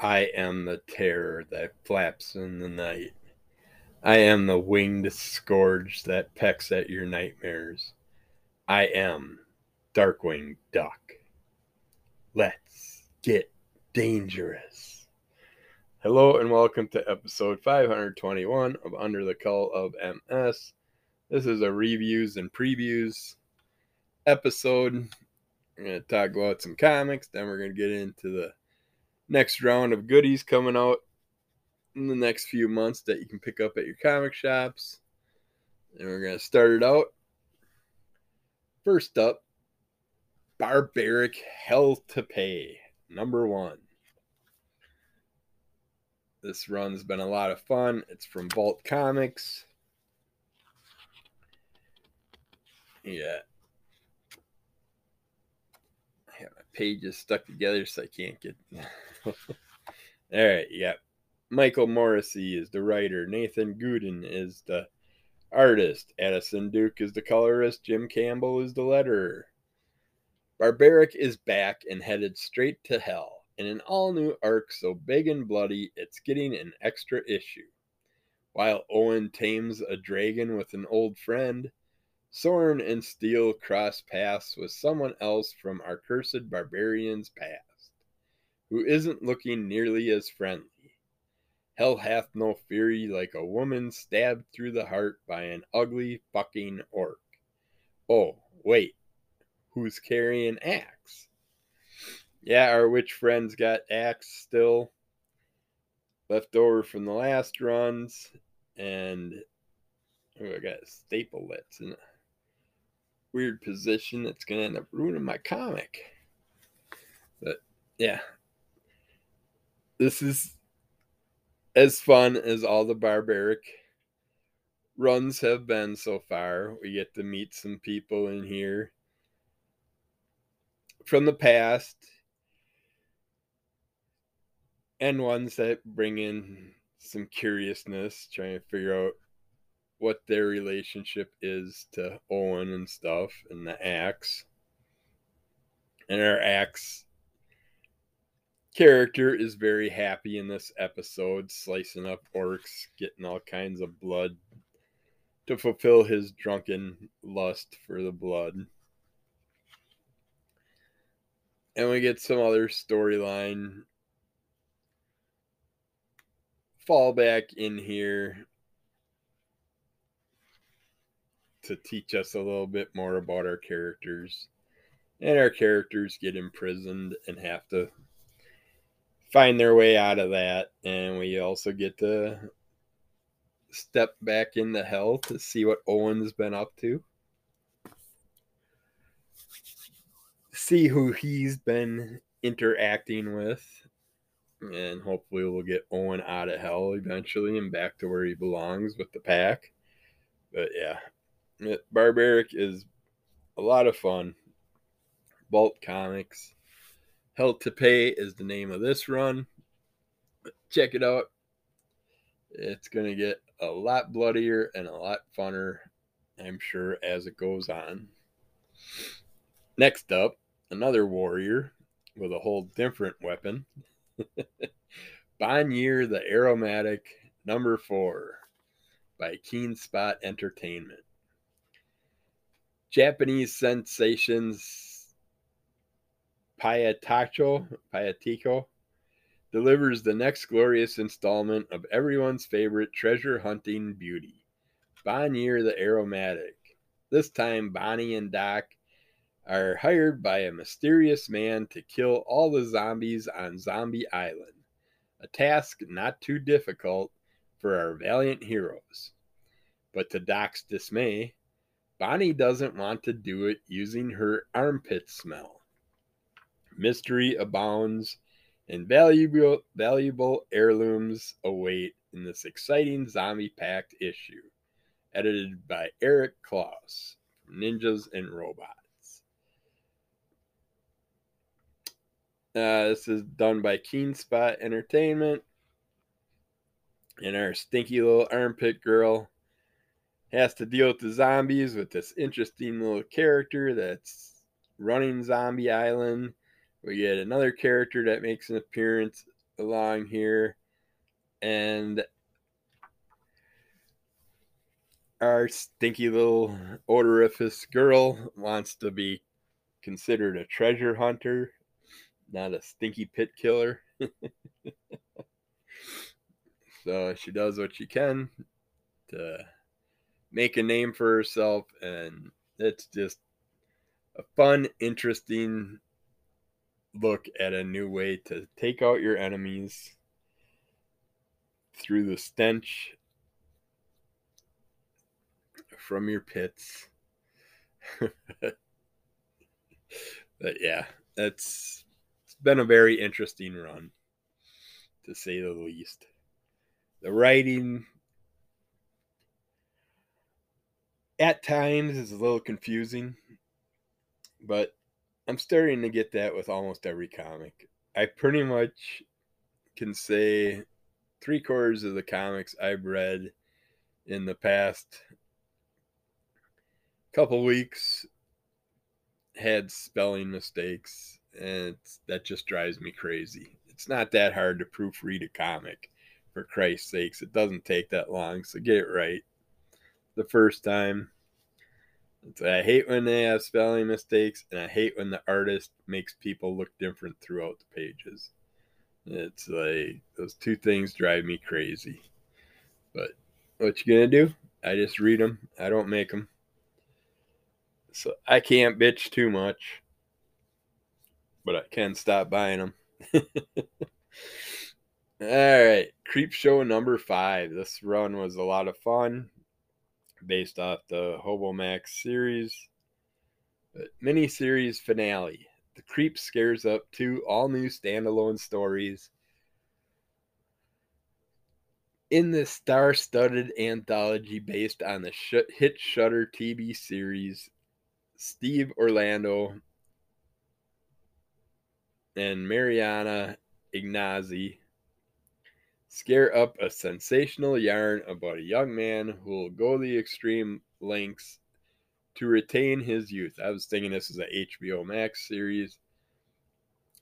I am the terror that flaps in the night. I am the winged scourge that pecks at your nightmares. I am Darkwing Duck. Let's get dangerous. Hello and welcome to episode 521 of Under the Cult of MS. This is a reviews and previews episode. We're going to talk about some comics, then we're going to get into the next round of goodies coming out in the next few months that you can pick up at your comic shops. And we're going to start it out. First up, Barbaric Hell to Pay, #1. This run's been a lot of fun. It's from Vault Comics. Yeah. I have my pages stuck together so I can't get... All right, yeah. Michael Morrissey is the writer. Nathan Gooden is the artist. Addison Duke is the colorist. Jim Campbell is the letterer. Barbaric is back and headed straight to hell in an all-new arc so big and bloody it's getting an extra issue. While Owen tames a dragon with an old friend, Soren and Steel cross paths with someone else from our cursed barbarian's past, who isn't looking nearly as friendly. Hell hath no fury like a woman stabbed through the heart by an ugly fucking orc. Oh, wait. Who's carrying axe? Yeah, our witch friend's got axe still. Left over from the last runs. And I got a staple that's in a weird position that's going to end up ruining my comic. But, yeah. This is as fun as all the Barbaric runs have been so far. We get to meet some people in here from the past and ones that bring in some curiousness, trying to figure out what their relationship is to Owen and stuff and the axe. And our axe character is very happy in this episode, slicing up orcs, getting all kinds of blood to fulfill his drunken lust for the blood. And we get some other storyline fallback in here to teach us a little bit more about our characters. And our characters get imprisoned and have to find their way out of that, and we also get to step back into hell to see what Owen's been up to. See who he's been interacting with, and hopefully we'll get Owen out of hell eventually and back to where he belongs with the pack. But yeah, Barbaric is a lot of fun. Vault Comics. Hell to Pay is the name of this run. Check it out. It's going to get a lot bloodier and a lot funner, I'm sure, as it goes on. Next up, another warrior with a whole different weapon. Bonnier the Aromatic, #4, by Keen Spot Entertainment. Japanese sensations Piatacho delivers the next glorious installment of everyone's favorite treasure-hunting beauty, Bonnier the Aromatic. This time, Bonnie and Doc are hired by a mysterious man to kill all the zombies on Zombie Island, a task not too difficult for our valiant heroes. But to Doc's dismay, Bonnie doesn't want to do it using her armpit smell. Mystery abounds, and valuable heirlooms await in this exciting zombie-packed issue, edited by Eric Klaus, from Ninjas and Robots. This is done by Keen Spot Entertainment, and our stinky little armpit girl has to deal with the zombies with this interesting little character that's running Zombie Island. We get another character that makes an appearance, along here, and our stinky little odoriferous girl wants to be considered a treasure hunter, not a stinky pit killer. So she does what she can to make a name for herself, and it's just a fun, interesting look at a new way to take out your enemies through the stench from your pits. But yeah, it's been a very interesting run, to say the least. The writing at times is a little confusing, but I'm starting to get that with almost every comic. I pretty much can say 3/4 of the comics I've read in the past couple weeks had spelling mistakes, and that just drives me crazy. It's not that hard to proofread a comic, for Christ's sakes. It doesn't take that long, so get it right the first time. I hate when they have spelling mistakes, and I hate when the artist makes people look different throughout the pages. It's like, those two things drive me crazy. But what you gonna do? I just read them. I don't make them. So I can't bitch too much, but I can stop buying them. All right, Creepshow number 5. This run was a lot of fun, based off the Hobo Max series, but mini-series finale. The Creep scares up 2 all-new standalone stories in this star-studded anthology based on the hit Shudder TV series. Steve Orlando and Mariana Ignazzi scare up a sensational yarn about a young man who will go the extreme lengths to retain his youth. I was thinking this is a HBO Max series,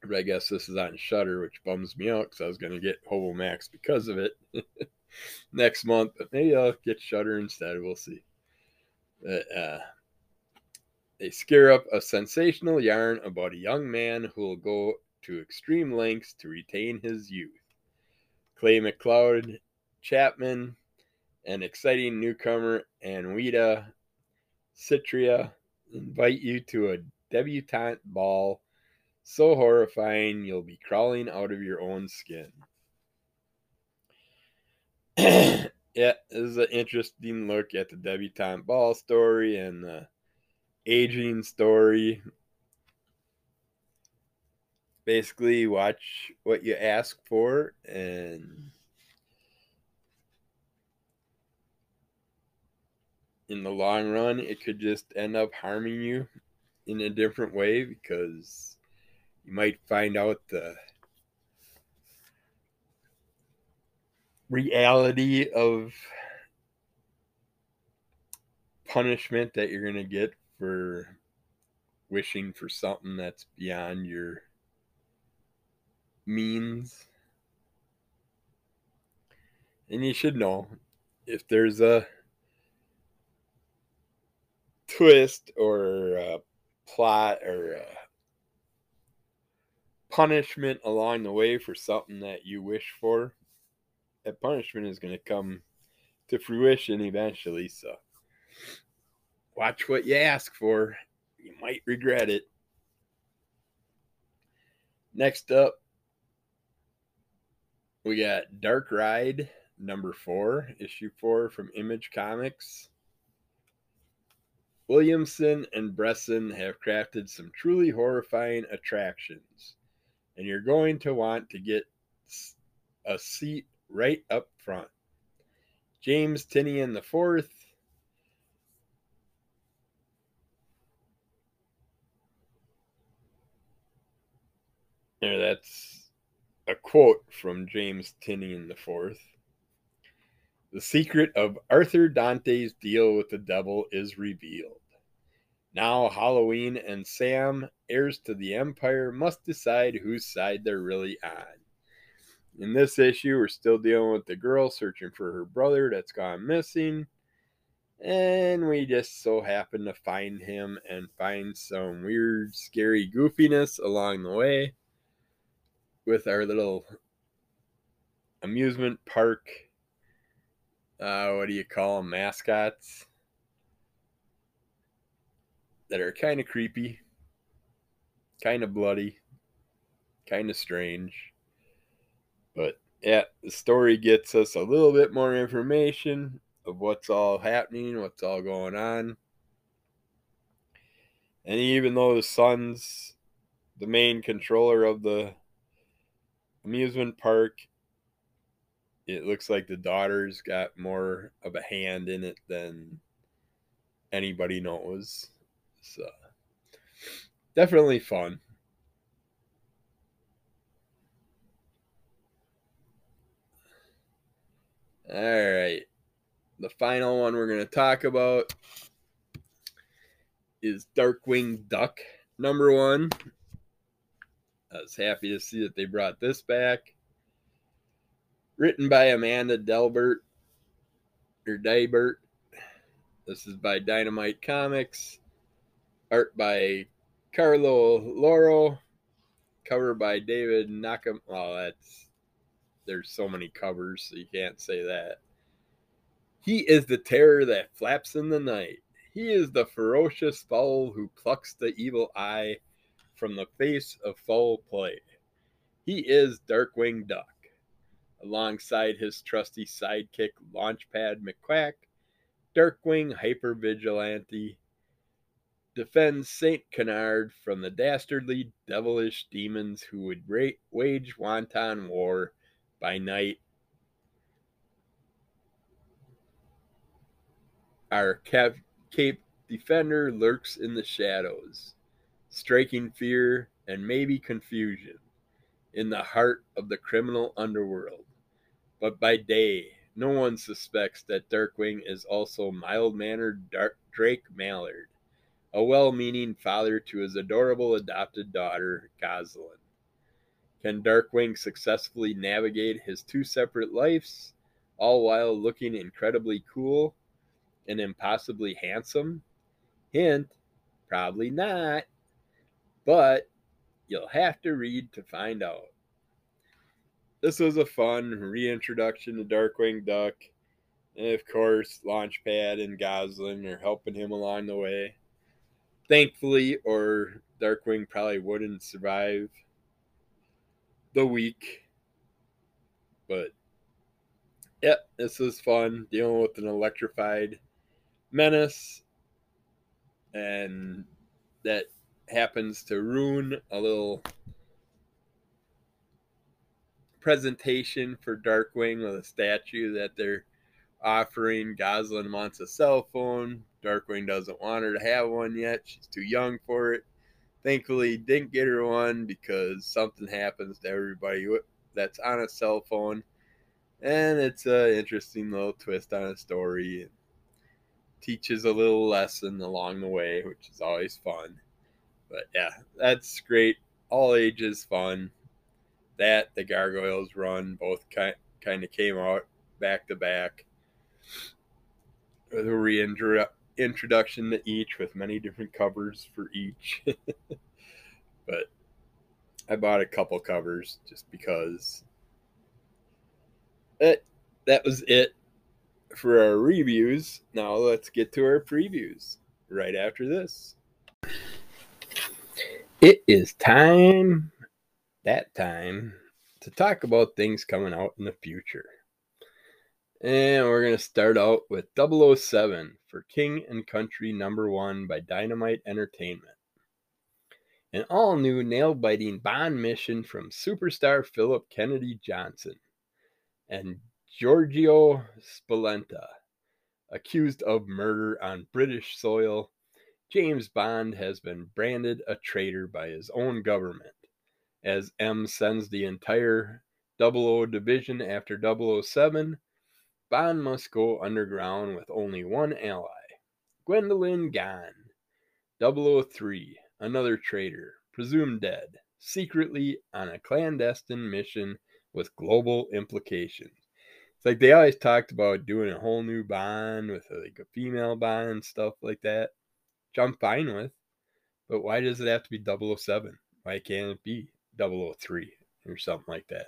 but I guess this is on Shudder, which bums me out because I was going to get Hobo Max because of it next month. But maybe I'll get Shudder instead. We'll see. They scare up a sensational yarn about a young man who will go to extreme lengths to retain his youth. Clay McLeod Chapman, an exciting newcomer, and Weta Citria invite you to a debutante ball so horrifying you'll be crawling out of your own skin. Yeah, this is an interesting look at the debutante ball story and the aging story. Basically, watch what you ask for, and in the long run, it could just end up harming you in a different way, because you might find out the reality of punishment that you're going to get for wishing for something that's beyond your means. And you should know if there's a twist or a plot or a punishment along the way for something that you wish for. That punishment is going to come to fruition eventually, so watch what you ask for. You might regret it. Next up, we got Dark Ride, number 4, issue 4 from Image Comics. Williamson and Bresson have crafted some truly horrifying attractions, and you're going to want to get a seat right up front. James Tynion IV there, that's a quote from James Tynion IV. The secret of Arthur Dante's deal with the devil is revealed. Now Halloween and Sam, heirs to the empire, must decide whose side they're really on. In this issue, we're still dealing with the girl searching for her brother that's gone missing. And we just so happen to find him and find some weird, scary goofiness along the way with our little amusement park, what do you call them, mascots that are kind of creepy, kind of bloody, kind of strange. But yeah, the story gets us a little bit more information of what's all happening, what's all going on. And even though the son's the main controller of the amusement park, it looks like the daughter's got more of a hand in it than anybody knows. So definitely fun. All right. The final one we're going to talk about is Darkwing Duck, number one. I was happy to see that they brought this back. Written by Amanda Delbert, or Dibert. This is by Dynamite Comics. Art by Carlo Loro. Cover by David Nakam. Oh, that's... There's so many covers, so you can't say that. He is the terror that flaps in the night. He is the ferocious fowl who plucks the evil eye from the face of foul play. He is Darkwing Duck, alongside his trusty sidekick Launchpad McQuack. Darkwing Hypervigilante defends Saint Canard from the dastardly, devilish demons who would wage wanton war by night. Our cape defender lurks in the shadows, striking fear and maybe confusion in the heart of the criminal underworld. But by day, no one suspects that Darkwing is also mild-mannered Drake Mallard, a well-meaning father to his adorable adopted daughter, Goslin. Can Darkwing successfully navigate his two separate lives, all while looking incredibly cool and impossibly handsome? Hint, probably not, but you'll have to read to find out. This was a fun reintroduction to Darkwing Duck, and of course Launchpad and Goslin are helping him along the way. Thankfully, or Darkwing probably wouldn't survive the week. But yep, this is fun, dealing with an electrified menace, and that happens to ruin a little presentation for Darkwing with a statue that they're offering. Goslin wants a cell phone. Darkwing doesn't want her to have one yet. She's too young for it. Thankfully, didn't get her one because something happens to everybody that's on a cell phone. And it's an interesting little twist on a story. It teaches a little lesson along the way, which is always fun. But yeah, that's great. All ages fun. That, the Gargoyles run, both kind of came out back to back with a reintroduction to each with many different covers for each. But I bought a couple covers just because. That was it for our reviews. Now let's get to our previews right after this. It is time to talk about things coming out in the future. And we're going to start out with 007 for King and Country number 1 by Dynamite Entertainment. An all-new nail-biting Bond mission from superstar Philip Kennedy Johnson and Giorgio Spolenta, accused of murder on British soil. James Bond has been branded a traitor by his own government, as M sends the entire 00 division after 007. Bond must go underground with only one ally, Gwendolyn Gann. 003, another traitor, presumed dead, secretly on a clandestine mission with global implications. It's like they always talked about doing a whole new Bond with like a female Bond and stuff like that, which I'm fine with. But why does it have to be 007? Why can't it be 003 or something like that?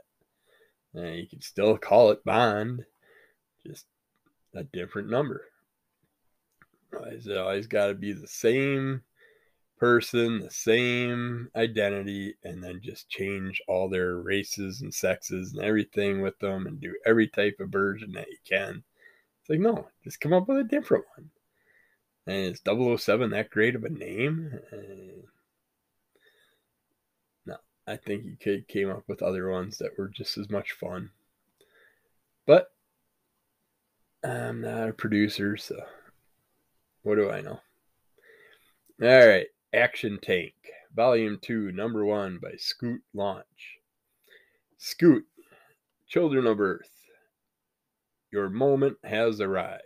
You can still call it Bond, just a different number. Why is it always got to be the same person, the same identity, and then just change all their races and sexes and everything with them and do every type of version that you can? It's like, no, just come up with a different one. And is 007 that great of a name? No, I think he came up with other ones that were just as much fun. But I'm not a producer, so what do I know? All right, Action Tank, Volume 2, Number 1 by Scoot Launch. Scoot, Children of Earth, your moment has arrived.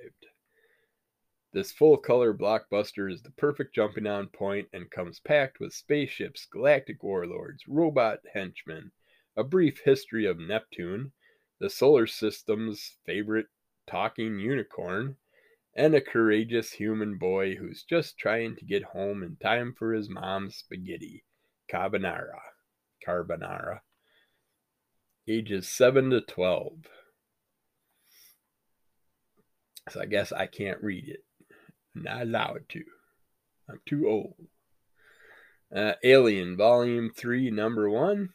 This full-color blockbuster is the perfect jumping-on point and comes packed with spaceships, galactic warlords, robot henchmen, a brief history of Neptune, the solar system's favorite talking unicorn, and a courageous human boy who's just trying to get home in time for his mom's spaghetti carbonara. Ages 7 to 12. So I guess I can't read it. Not allowed to. I'm too old. Alien, Volume 3, Number 1.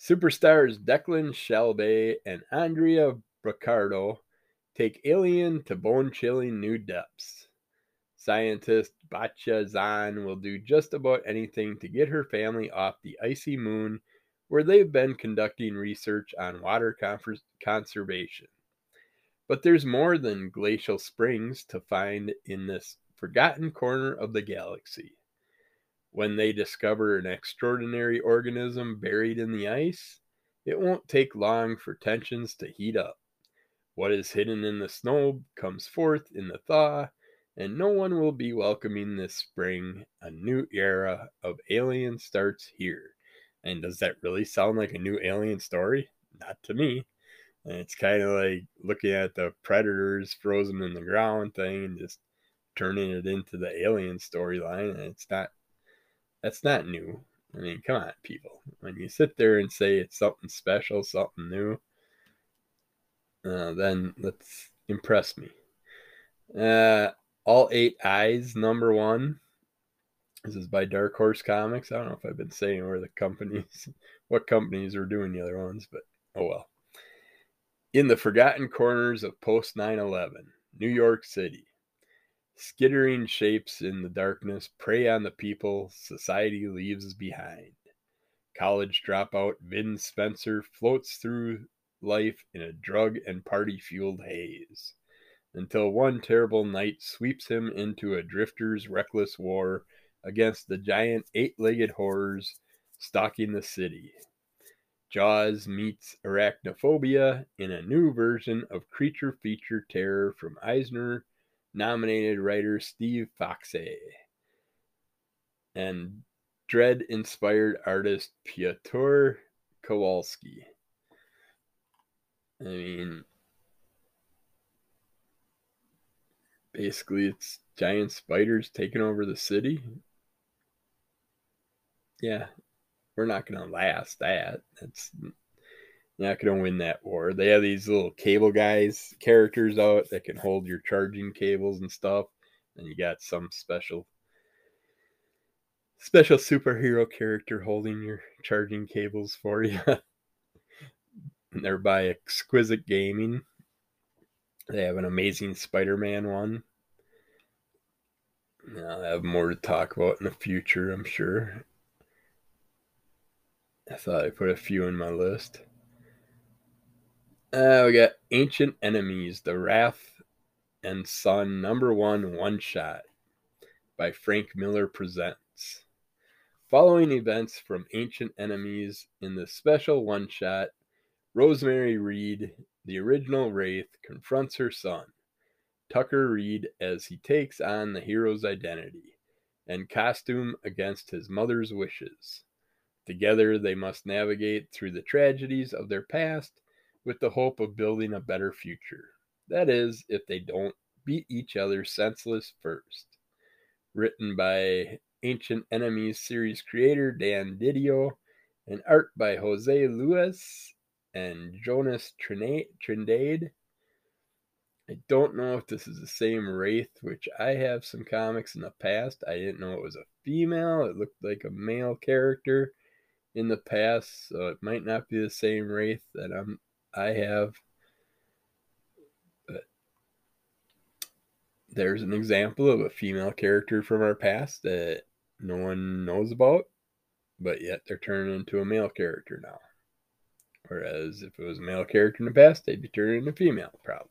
Superstars Declan Shalbay and Andrea Braccardo take Alien to bone-chilling new depths. Scientist Batya Zahn will do just about anything to get her family off the icy moon where they've been conducting research on water conservation. But there's more than glacial springs to find in this forgotten corner of the galaxy. When they discover an extraordinary organism buried in the ice, it won't take long for tensions to heat up. What is hidden in the snow comes forth in the thaw, and no one will be welcoming this spring. A new era of Alien starts here. And does that really sound like a new Alien story? Not to me. And it's kind of like looking at the Predators frozen in the ground thing and just turning it into the Alien storyline. And that's not new. I mean, come on, people. When you sit there and say it's something special, something new, then let's impress me. All Eight Eyes, Number 1. This is by Dark Horse Comics. I don't know if I've been saying where the companies, what companies are doing the other ones, but oh well. In the forgotten corners of post-9/11, New York City, skittering shapes in the darkness prey on the people society leaves behind. College dropout Vin Spencer floats through life in a drug and party-fueled haze, until one terrible night sweeps him into a drifter's reckless war against the giant eight-legged horrors stalking the city. Jaws meets arachnophobia in a new version of creature feature terror from Eisner-nominated writer Steve Foxe and Dread-inspired artist Piotr Kowalski. I mean, basically it's giant spiders taking over the city. Yeah. We're not going to last that. That's not going to win that war. They have these little cable guys, characters out that can hold your charging cables and stuff. And you got some special superhero character holding your charging cables for you. And they're by Exquisite Gaming. They have an Amazing Spider-Man one. And I'll have more to talk about in the future, I'm sure. I thought I put a few in my list. We got Ancient Enemies, The Wrath and Son, Number 1 One-Shot by Frank Miller Presents. Following events from Ancient Enemies in the special one-shot, Rosemary Reed, the original Wraith, confronts her son, Tucker Reed, as he takes on the hero's identity and costume against his mother's wishes. Together, they must navigate through the tragedies of their past with the hope of building a better future. That is, if they don't beat each other senseless first. Written by Ancient Enemies series creator Dan Didio, and art by Jose Luis and Jonas Trindade. I don't know if this is the same Wraith, which I have some comics in the past. I didn't know it was a female. It looked like a male character in the past, so it might not be the same Wraith that I have. But there's an example of a female character from our past that no one knows about, but yet they're turned into a male character now. Whereas if it was a male character in the past, they'd be turned into female, probably.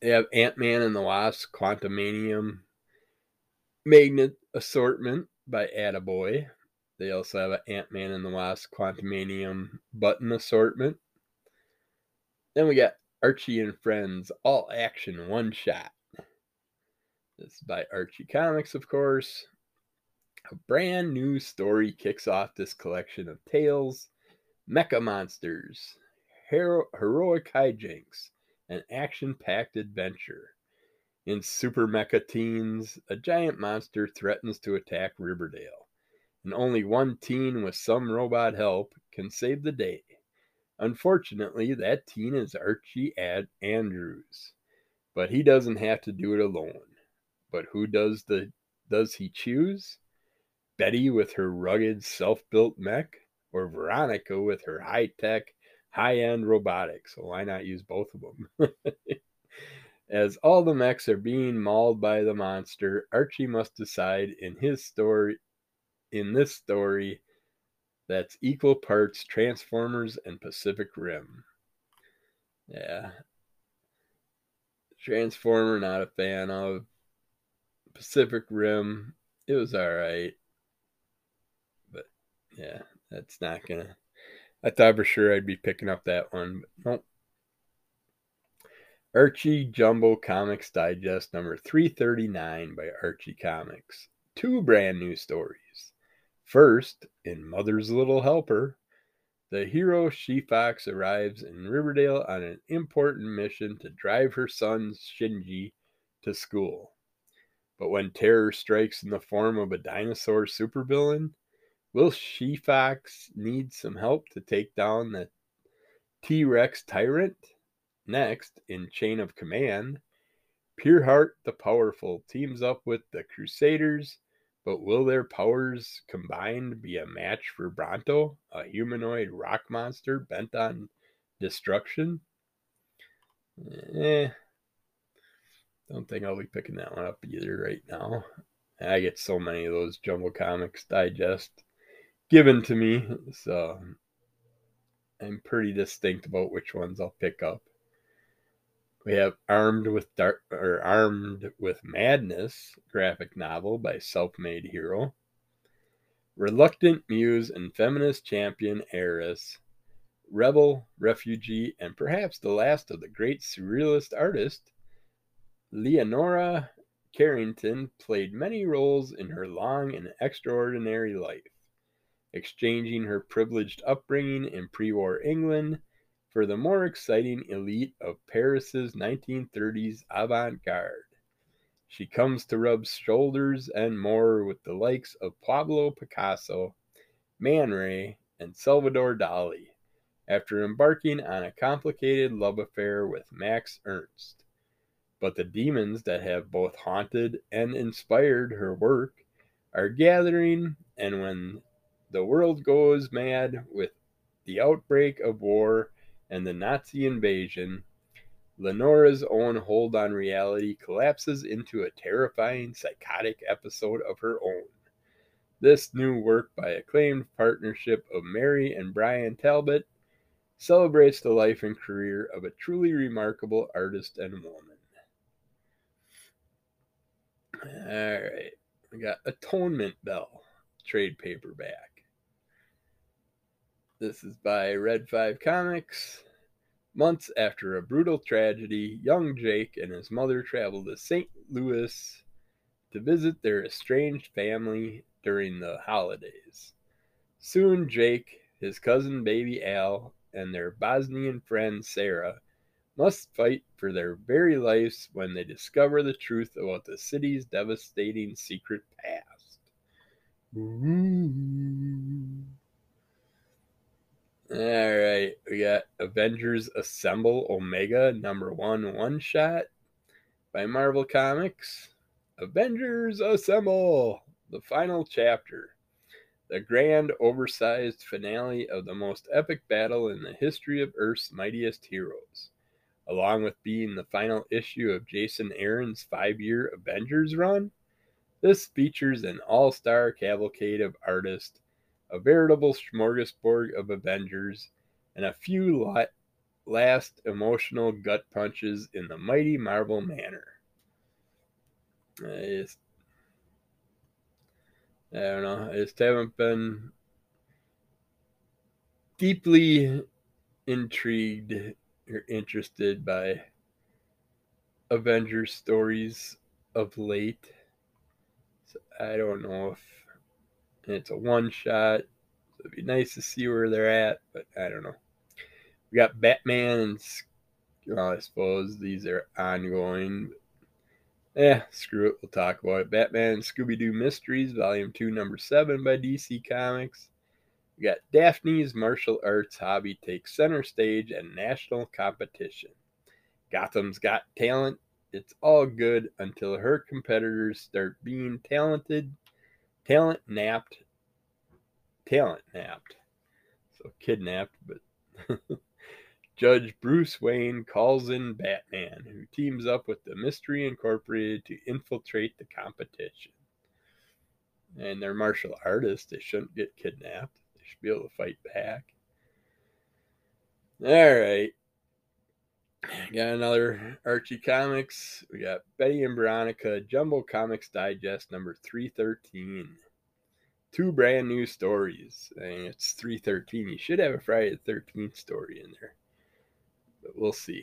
They have Ant-Man and the Wasp Quantumanium Magnet Assortment by Attaboy. They also have an Ant-Man and the Wasp Quantumanium Button Assortment. Then we got Archie and Friends All Action One Shot. This is by Archie Comics, of course. A brand new story kicks off this collection of tales, mecha monsters, heroic hijinks, an action-packed adventure. In Super Mecha Teens, a giant monster threatens to attack Riverdale, and only one teen with some robot help can save the day. Unfortunately, that teen is Archie Andrews, but he doesn't have to do it alone. But who does he choose? Betty with her rugged, self-built mech, or Veronica with her high-tech, high-end robotics? So why not use both of them? As all the mechs are being mauled by the monster, Archie must decide in this story that's equal parts Transformers and Pacific Rim. Yeah. Transformer, not a fan of. Pacific Rim, it was alright. But yeah, that's not gonna... I thought for sure I'd be picking up that one, but nope. Archie Jumbo Comics Digest number 339 by Archie Comics. Two brand new stories. First, in Mother's Little Helper, the hero She-Fox arrives in Riverdale on an important mission to drive her son Shinji to school. But when terror strikes in the form of a dinosaur supervillain, will She-Fox need some help to take down the T-Rex tyrant? Next, in Chain of Command, Pureheart the Powerful teams up with the Crusaders, but will their powers combined be a match for Bronto, a humanoid rock monster bent on destruction? Don't think I'll be picking that one up either right now. I get so many of those Jumbo Comics Digest given to me, so I'm pretty distinct about which ones I'll pick up. We have Armed with Madness graphic novel by Self-Made Hero. Reluctant muse and feminist champion heiress, rebel, refugee, and perhaps the last of the great surrealist artists, Leonora Carrington played many roles in her long and extraordinary life, exchanging her privileged upbringing in pre-war England for the more exciting elite of Paris's 1930s avant-garde. She comes to rub shoulders and more with the likes of Pablo Picasso, Man Ray, and Salvador Dali after embarking on a complicated love affair with Max Ernst. But the demons that have both haunted and inspired her work are gathering, and when the world goes mad with the outbreak of war and the Nazi invasion, Leonora's own hold on reality collapses into a terrifying psychotic episode of her own. This new work by acclaimed partnership of Mary and Brian Talbot celebrates the life and career of a truly remarkable artist and woman. Alright, we got Atonement Bell, trade paperback. This is by Red 5 Comics. Months after a brutal tragedy, young Jake and his mother travel to St. Louis to visit their estranged family during the holidays. Soon, Jake, his cousin baby Al, and their Bosnian friend Sarah must fight for their very lives when they discover the truth about the city's devastating secret past. Ooh. All right, we got Avengers Assemble Omega #1 one-shot by Marvel Comics. Avengers Assemble, the final chapter. The grand, oversized finale of the most epic battle in the history of Earth's mightiest heroes. Along with being the final issue of Jason Aaron's 5-year Avengers run, this features an all-star cavalcade of artists, a veritable smorgasbord of Avengers, and a few last emotional gut punches in the mighty Marvel manner. I don't know. I just haven't been deeply intrigued or interested by Avengers stories of late. So I don't know if it's a one-shot. So it'd be nice to see where they're at, but I don't know. We got Batman and... well, I suppose these are ongoing. Screw it. We'll talk about it. Batman and Scooby-Doo Mysteries, Volume 2, Number 7 by DC Comics. We got Daphne's martial arts hobby takes center stage at national competition. Gotham's got talent. It's all good until her competitors start being talented. Talent napped. So kidnapped, but... Judge Bruce Wayne calls in Batman, who teams up with the Mystery Incorporated to infiltrate the competition. And they're martial artists. They shouldn't get kidnapped. They should be able to fight back. All right. Got another Archie Comics. We got Betty and Veronica, Jumbo Comics Digest, number 313. Two brand new stories. I mean, it's 313. You should have a Friday the 13th story in there. But we'll see.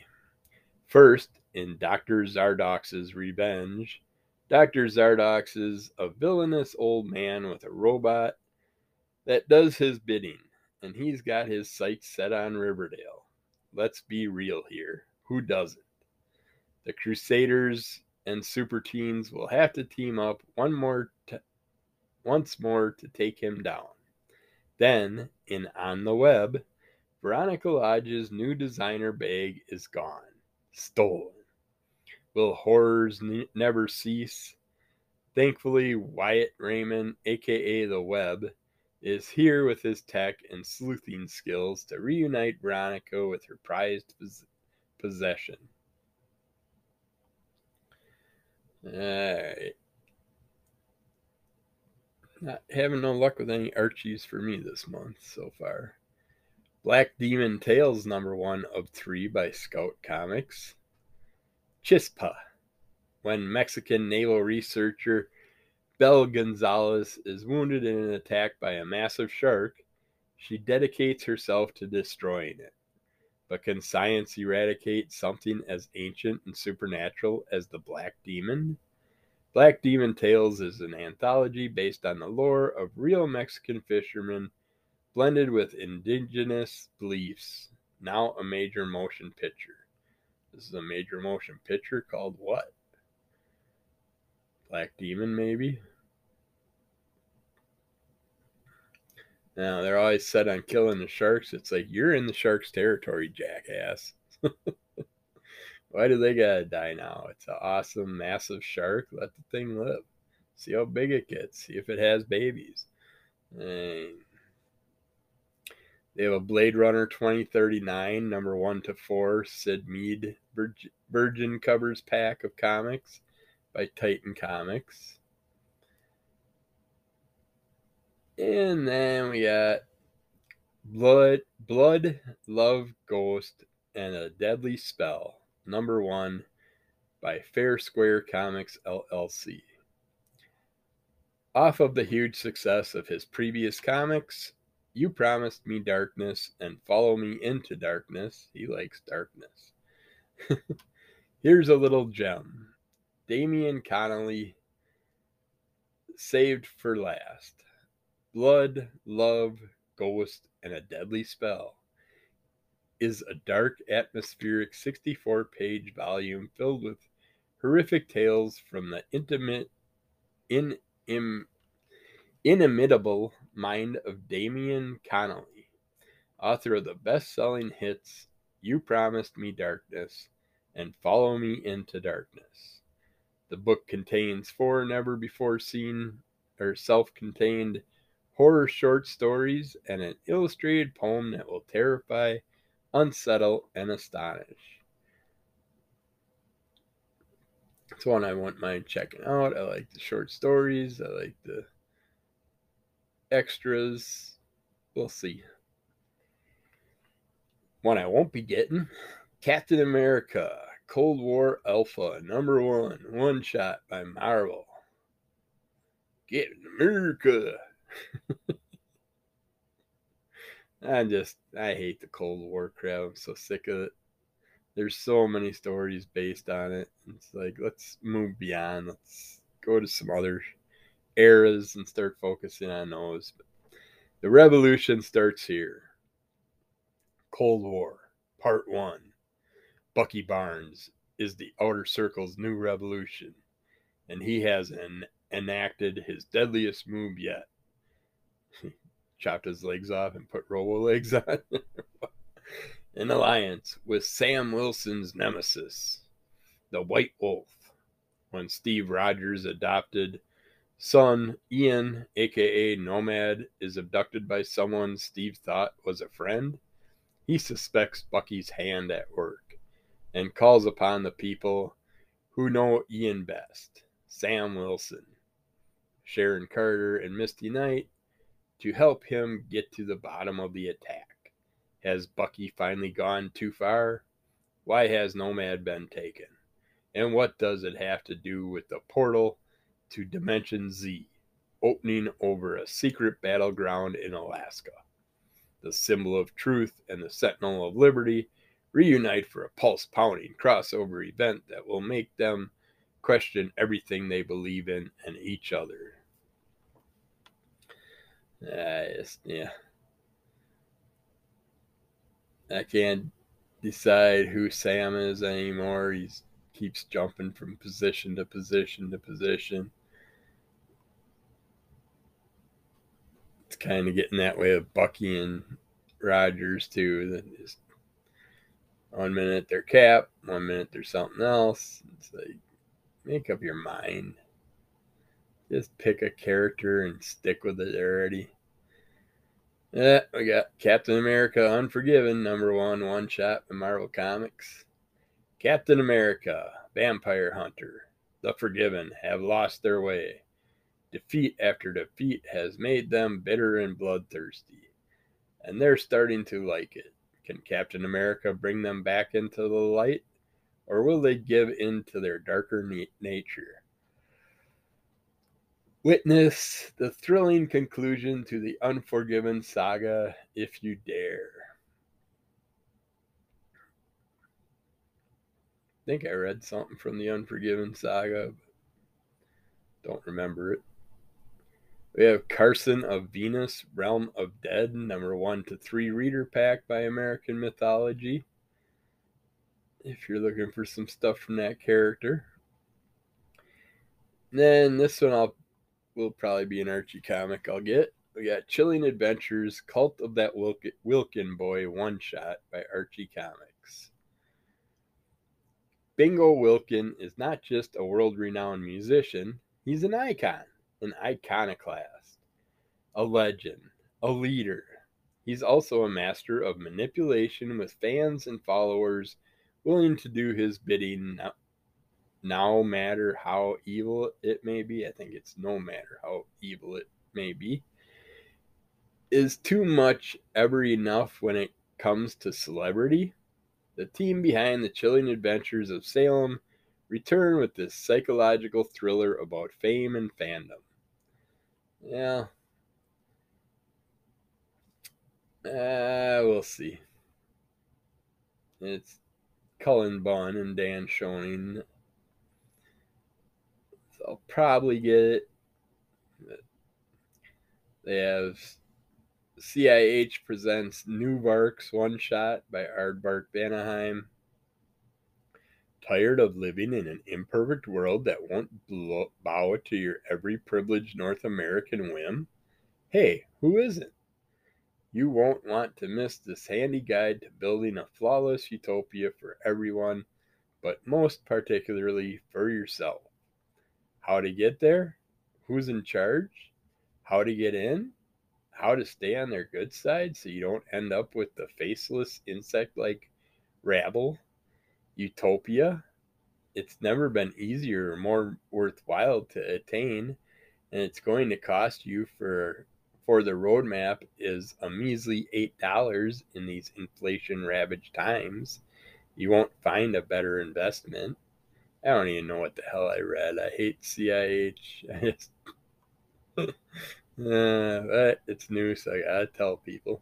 First, in Dr. Zardox's Revenge, Dr. Zardox is a villainous old man with a robot that does his bidding, and he's got his sights set on Riverdale. Let's be real here. Who doesn't? The Crusaders and Super Teens will have to team up once more to take him down. Then, in On the Web, Veronica Lodge's new designer bag is gone. Stolen. Will horrors never cease? Thankfully, Wyatt Raymond, a.k.a. The Web, is here with his tech and sleuthing skills to reunite Veronica with her prized possession. Alright. Not having no luck with any Archies for me this month so far. Black Demon Tales #1 of 3 by Scout Comics. Chispa. When Mexican naval researcher Bel Gonzalez is wounded in an attack by a massive shark, she dedicates herself to destroying it. But can science eradicate something as ancient and supernatural as the Black Demon? Black Demon Tales is an anthology based on the lore of real Mexican fishermen blended with indigenous beliefs. Now a major motion picture. This is a major motion picture called what? Black Demon, maybe? Now, they're always set on killing the sharks. It's like, you're in the shark's territory, jackass. Why do they gotta die now? It's an awesome, massive shark. Let the thing live. See how big it gets. See if it has babies. And they have a Blade Runner 2039, #1 to 4, Sid Mead, Virgin Covers Pack of Comics by Titan Comics. And then we got Blood, Love, Ghost, and a Deadly Spell, #1 by Fair Square Comics, LLC. Off of the huge success of his previous comics, You Promised Me Darkness and Follow Me Into Darkness. He likes darkness. Here's a little gem. Damian Connolly, saved for last. Blood, love, ghost, and a deadly spell is a dark, atmospheric 64-page volume filled with horrific tales from the intimate, inimitable mind of Damien Connolly, author of the best-selling hits You Promised Me Darkness and Follow Me Into Darkness. The book contains four never-before-seen or self-contained horror short stories and an illustrated poem that will terrify, unsettle, and astonish. It's one I wouldn't mind checking out. I like the short stories. I like the extras. We'll see. One I won't be getting, Captain America, Cold War Alpha, #1, one-shot by Marvel. Captain America. I hate the Cold War crap. I'm so sick of it. There's so many stories based on it. It's like, let's move beyond. Let's go to some other eras and start focusing on those. But the revolution starts here. Cold War, Part 1. Bucky Barnes is the Outer Circle's new revolution, and he has enacted his deadliest move yet. Chopped his legs off and put robo legs on. An alliance with Sam Wilson's nemesis, the White Wolf, when Steve Rogers' adopted son, Ian, a.k.a. Nomad, is abducted by someone Steve thought was a friend. He suspects Bucky's hand at work and calls upon the people who know Ian best, Sam Wilson, Sharon Carter, and Misty Knight, to help him get to the bottom of the attack. Has Bucky finally gone too far? Why has Nomad been taken? And what does it have to do with the portal to Dimension Z, opening over a secret battleground in Alaska? The symbol of truth and the sentinel of liberty reunite for a pulse-pounding crossover event that will make them question everything they believe in and each other. I can't decide who Sam is anymore. He keeps jumping from position to position to position. It's kind of getting that way of Bucky and Rogers too. That just one minute they're Cap, one minute they're something else. It's like, make up your mind. Just pick a character and stick with it already. We got Captain America Unforgiven, #1, one-shot in Marvel Comics. Captain America, Vampire Hunter, the Forgiven have lost their way. Defeat after defeat has made them bitter and bloodthirsty, and they're starting to like it. Can Captain America bring them back into the light? Or will they give in to their darker nature? Witness the thrilling conclusion to the Unforgiven saga, if you dare. I think I read something from the Unforgiven saga, but don't remember it. We have Carson of Venus, Realm of Dead, #1 to 3 reader pack by American Mythology, if you're looking for some stuff from that character. And then this one will probably be an Archie comic I'll get. We got Chilling Adventures, Cult of That Wilkin Boy, one-shot by Archie Comics. Bingo Wilkin is not just a world-renowned musician. He's an icon, an iconoclast, a legend, a leader. He's also a master of manipulation with fans and followers willing to do his bidding, no matter how evil it may be. I think it's no matter how evil it may be. Is too much ever enough when it comes to celebrity? The team behind the Chilling Adventures of Salem return with this psychological thriller about fame and fandom. Yeah. We'll see. It's Cullen Bunn and Dan Schoening. So I'll probably get it. They have CIH presents New Barks One Shot by Aardvark Vanaheim. Tired of living in an imperfect world that won't bow to your every privileged North American whim? Hey, who isn't? You won't want to miss this handy guide to building a flawless utopia for everyone, but most particularly for yourself. How to get there? Who's in charge? How to get in? How to stay on their good side so you don't end up with the faceless insect-like rabble? Utopia? It's never been easier or more worthwhile to attain, and it's going to cost you for the roadmap is a measly $8 in these inflation-ravaged times. You won't find a better investment. I don't even know what the hell I read. I hate CIH. I just... but it's new, so I gotta tell people.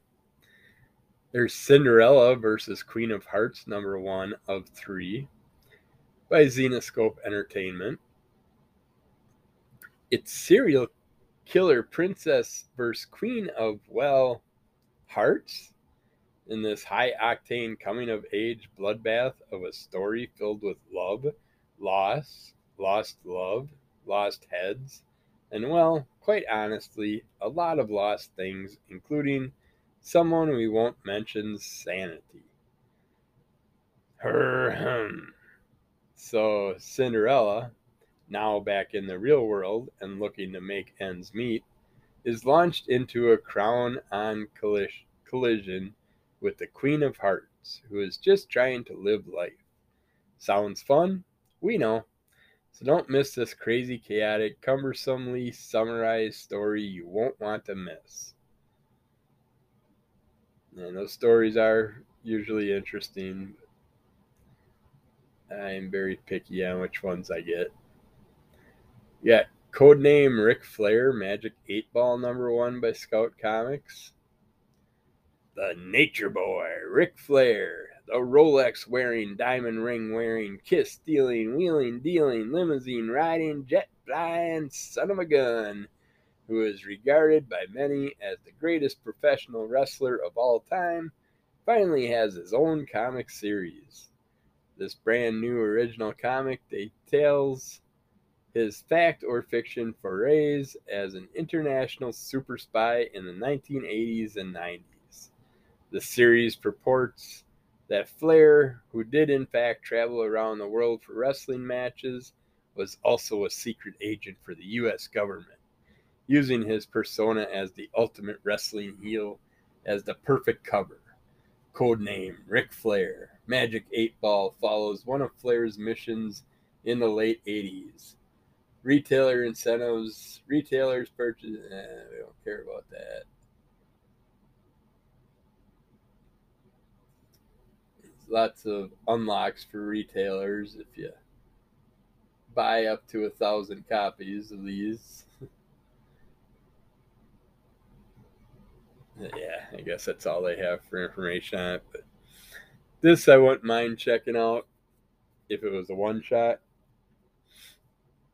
There's Cinderella versus Queen of Hearts, number 1 of 3, by Xenoscope Entertainment. It's serial killer princess versus queen of, well, hearts in this high-octane coming-of-age bloodbath of a story filled with love, loss, lost love, lost heads, and, well, quite honestly, a lot of lost things, including someone we won't mention's sanity. So, Cinderella, now back in the real world and looking to make ends meet, is launched into a crown-on collision with the Queen of Hearts, who is just trying to live life. Sounds fun? We know. So don't miss this crazy, chaotic, cumbersomely summarized story you won't want to miss. And those stories are usually interesting. I'm very picky on which ones I get. Yeah, Codename Ric Flair, Magic 8-Ball number 1 by Scout Comics. The Nature Boy, Ric Flair, the Rolex-wearing, diamond-ring-wearing, kiss-stealing, wheeling-dealing, limousine-riding, jet-flying son of a gun, who is regarded by many as the greatest professional wrestler of all time, finally has his own comic series. This brand-new original comic details his fact or fiction forays as an international super spy in the 1980s and 90s. The series purports that Flair, who did in fact travel around the world for wrestling matches, was also a secret agent for the U.S. government, using his persona as the ultimate wrestling heel as the perfect cover. Codename Ric Flair, Magic 8-Ball follows one of Flair's missions in the late 80s. Retailer incentives, retailers purchase, we don't care about that. There's lots of unlocks for retailers if you buy up to 1,000 copies of these. Yeah, I guess that's all they have for information on it, but this I wouldn't mind checking out if it was a one-shot.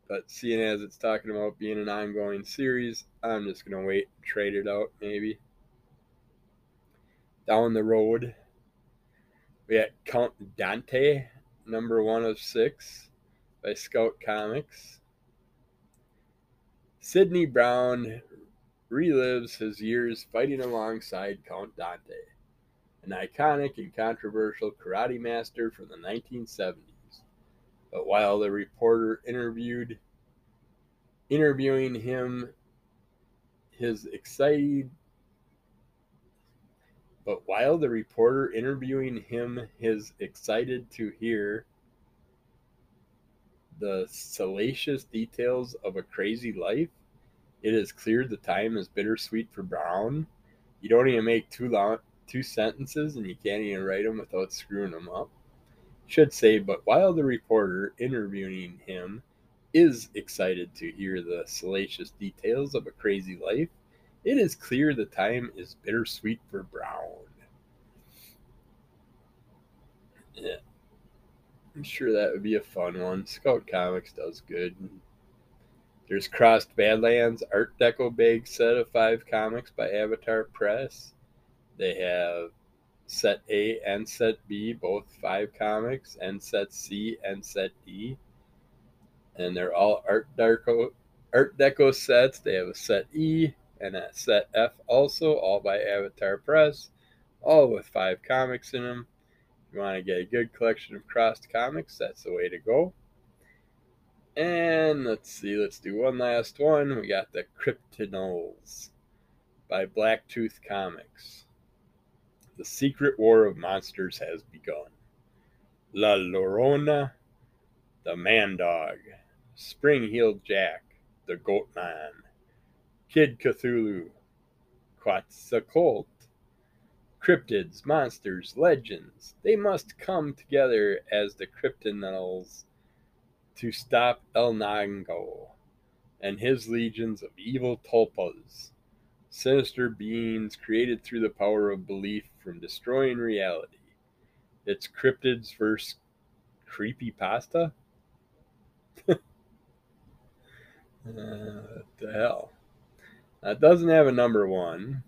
But seeing as it's talking about being an ongoing series, I'm just going to wait and trade it out, maybe. Down the road, we got Count Dante, number 1 of 6, by Scout Comics. Sidney Brown relives his years fighting alongside Count Dante, an iconic and controversial karate master from the 1970s. But while the reporter interviewing him, his excited to hear the salacious details of a crazy life, it is clear the time is bittersweet for Brown. You don't even make two sentences, and you can't even write them without screwing them up. Should say, but while the reporter interviewing him is excited to hear the salacious details of a crazy life, it is clear the time is bittersweet for Brown. Yeah. I'm sure that would be a fun one. Scout Comics does good. There's Crossed Badlands Art Deco Big Set of 5 comics by Avatar Press. They have Set A and Set B, both 5 comics, and Set C and Set D. And they're all Art Deco sets. They have a Set E and a Set F also, all by Avatar Press, all with 5 comics in them. If you want to get a good collection of Crossed comics, that's the way to go. And let's do one last one. We got the Cryptonauts by Blacktooth Comics. The Secret War of Monsters has begun. La Llorona, the Man-Dog, Spring-Heeled Jack, the Goatman, Kid Cthulhu, Quetzalcoatl. Cryptids, monsters, legends, they must come together as the Cryptonauts to stop El Nango and his legions of evil tulpas, sinister beings created through the power of belief from destroying reality. It's cryptids versus creepypasta? What the hell? Now, it doesn't have a number one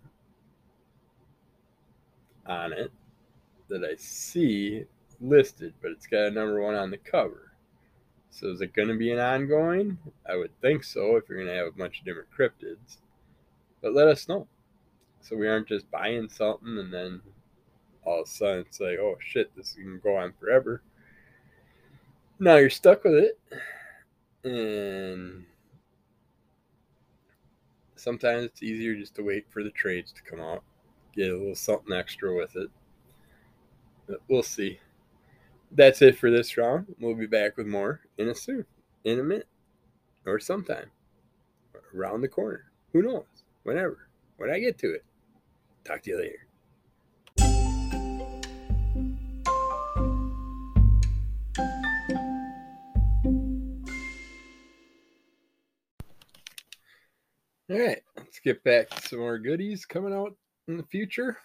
on it that I see listed, but it's got a number one on the cover. So is it going to be an ongoing? I would think so if you're going to have a bunch of different cryptids. But let us know, so we aren't just buying something and then all of a sudden it's like, oh shit, this is going to go on forever. Now you're stuck with it. And sometimes it's easier just to wait for the trades to come out. Get a little something extra with it. But we'll see. That's it for this round. We'll be back with more in a minute, or sometime, around the corner. Who knows? Whenever, when I get to it. Talk to you later. All right, let's get back to some more goodies coming out in the future.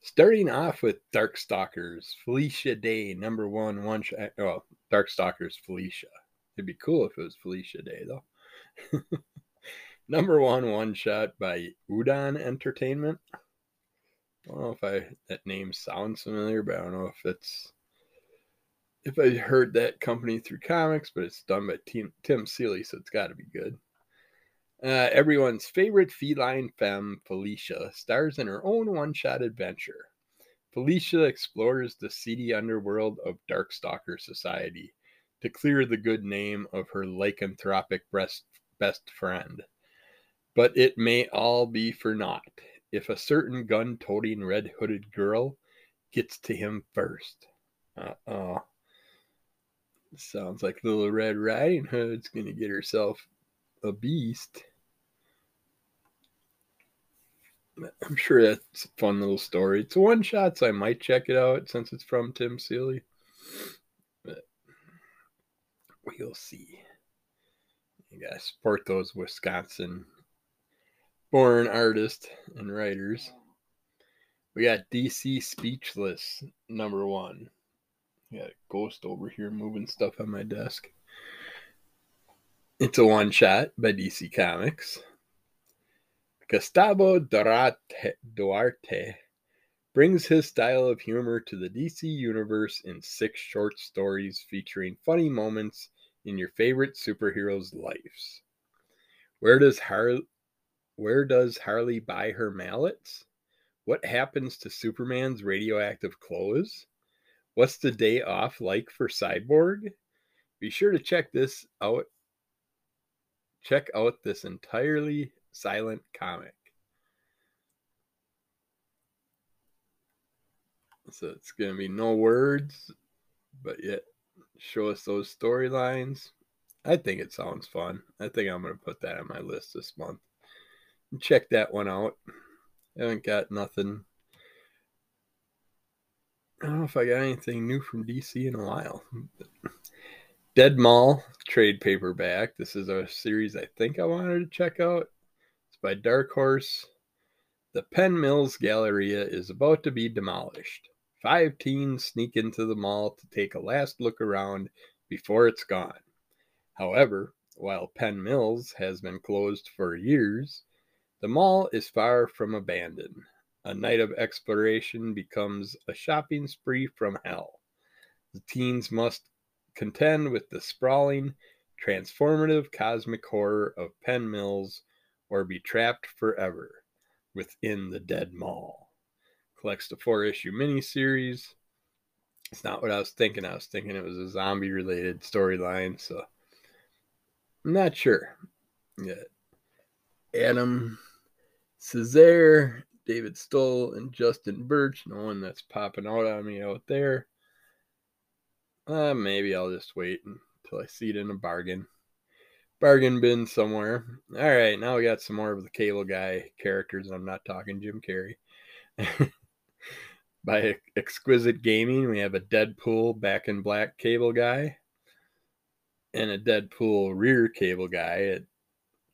Starting off with Darkstalkers, Felicia Day, number 1 shot. Well, Darkstalkers, Felicia. It'd be cool if it was Felicia Day, though. Number 1 shot by Udon Entertainment. I don't know if that name sounds familiar, but I don't know if I heard that company through comics, but it's done by Tim Seeley, so it's got to be good. Everyone's favorite feline femme, Felicia, stars in her own one-shot adventure. Felicia explores the seedy underworld of Darkstalker society to clear the good name of her lycanthropic best friend. But it may all be for naught if a certain gun-toting red-hooded girl gets to him first. Uh-oh. Sounds like Little Red Riding Hood's going to get herself a beast. I'm sure that's a fun little story. It's a one-shot, so I might check it out since it's from Tim Seeley. But we'll see. You gotta support those Wisconsin-born artists and writers. We got DC Speechless, number 1. I got a ghost over here moving stuff on my desk. It's a one-shot by DC Comics. Gustavo Duarte brings his style of humor to the DC universe in 6 short stories featuring funny moments in your favorite superheroes' lives. Where does Harley buy her mallets? What happens to Superman's radioactive clothes? What's the day off like for Cyborg? Be sure to check this out. Check out this entirely silent comic. So it's going to be no words, but yet show us those storylines. I think it sounds fun. I think I'm going to put that on my list this month. Check that one out. I haven't got nothing. I don't know if I got anything new from DC in a while. Dead Mall trade paperback. This is a series I think I wanted to check out. It's by Dark Horse. The Penn Mills Galleria is about to be demolished. 5 teens sneak into the mall to take a last look around before it's gone. However, While Penn Mills has been closed for years, the mall is far from abandoned. A night of exploration becomes a shopping spree from hell. The teens must contend with the sprawling, transformative cosmic horror of Penn Mills or be trapped forever within the dead mall. Collects the 4-issue miniseries. It's not what I was thinking. I was thinking it was a zombie-related storyline, so I'm not sure yet. Adam Césaire, David Stoll, and Justin Birch. No one that's popping out on me out there. Maybe I'll just wait until I see it in a bargain bin somewhere. All right, now we got some more of the Cable Guy characters, and I'm not talking Jim Carrey. By Exquisite Gaming, we have a Deadpool Back in Black Cable Guy and a Deadpool Rear Cable Guy.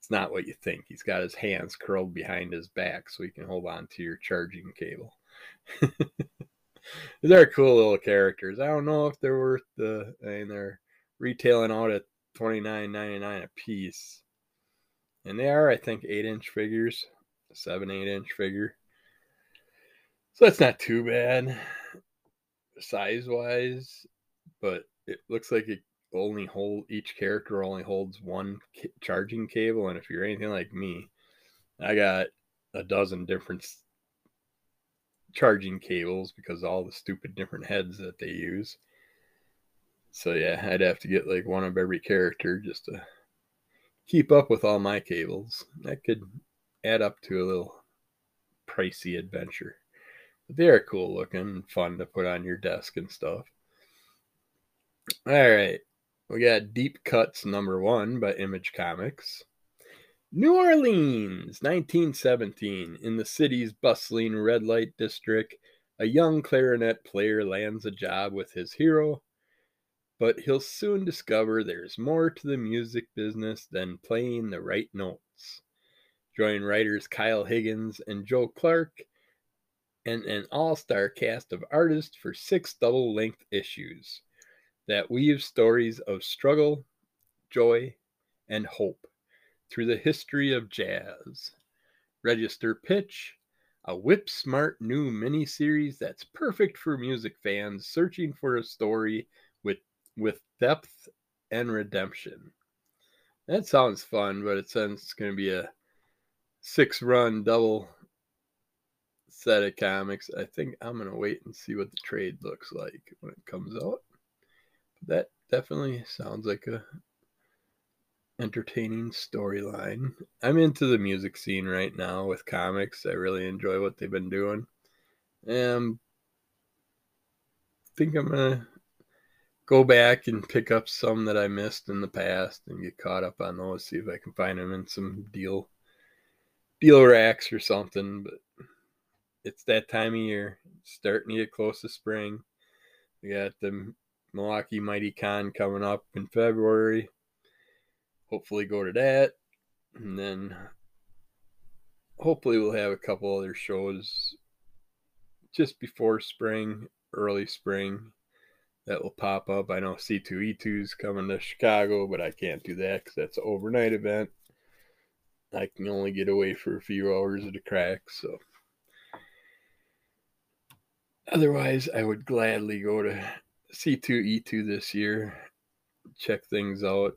It's not what you think. He's got his hands curled behind his back so he can hold on to your charging cable. These are cool little characters. I don't know if they're worth the... I mean, they're retailing out at $29.99 a piece. And they are, I think, 8-inch figures. 7-8-inch figure. So that's not too bad size-wise, but it looks like each character only holds one charging cable. And if you're anything like me, I got a dozen different charging cables because of all the stupid different heads that they use. So yeah, I'd have to get like one of every character just to keep up with all my cables. That could add up to a little pricey adventure. They are cool looking and fun to put on your desk and stuff. All right. We got Deep Cuts #1 by Image Comics. New Orleans, 1917. In the city's bustling red light district, a young clarinet player lands a job with his hero, but he'll soon discover there's more to the music business than playing the right notes. Join writers Kyle Higgins and Joe Clark and an all-star cast of artists for 6 double-length issues that weave stories of struggle, joy, and hope through the history of jazz. Register Pitch, a whip-smart new miniseries that's perfect for music fans searching for a story with depth and redemption. That sounds fun, but it sounds it's going to be a 6-run double set of comics. I think I'm going to wait and see what the trade looks like when it comes out. That definitely sounds like a entertaining storyline. I'm into the music scene right now with comics. I really enjoy what they've been doing. Think I'm going to go back and pick up some that I missed in the past and get caught up on those, see if I can find them in some deal racks or something, but it's that time of year. It's starting to get close to spring. We got the Milwaukee Mighty Con coming up in February. Hopefully go to that. And then hopefully we'll have a couple other shows just before spring, early spring, that will pop up. I know C2E2's coming to Chicago, but I can't do that because that's an overnight event. I can only get away for a few hours at a crack, so... Otherwise, I would gladly go to C2E2 this year, check things out.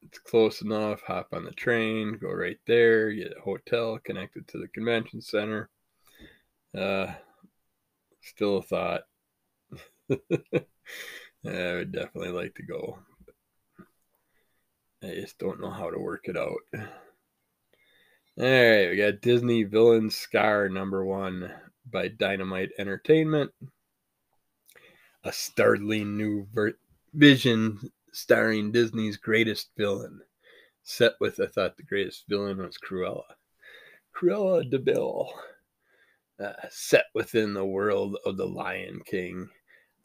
It's close enough, hop on the train, go right there, get a hotel connected to the convention center. Still a thought. I would definitely like to go. I just don't know how to work it out. All right, we got Disney Villain Scar #1. By Dynamite Entertainment. A startling new vision starring Disney's greatest villain. Set with, I thought the greatest villain was Cruella. Cruella de Vil. Set within the world of the Lion King.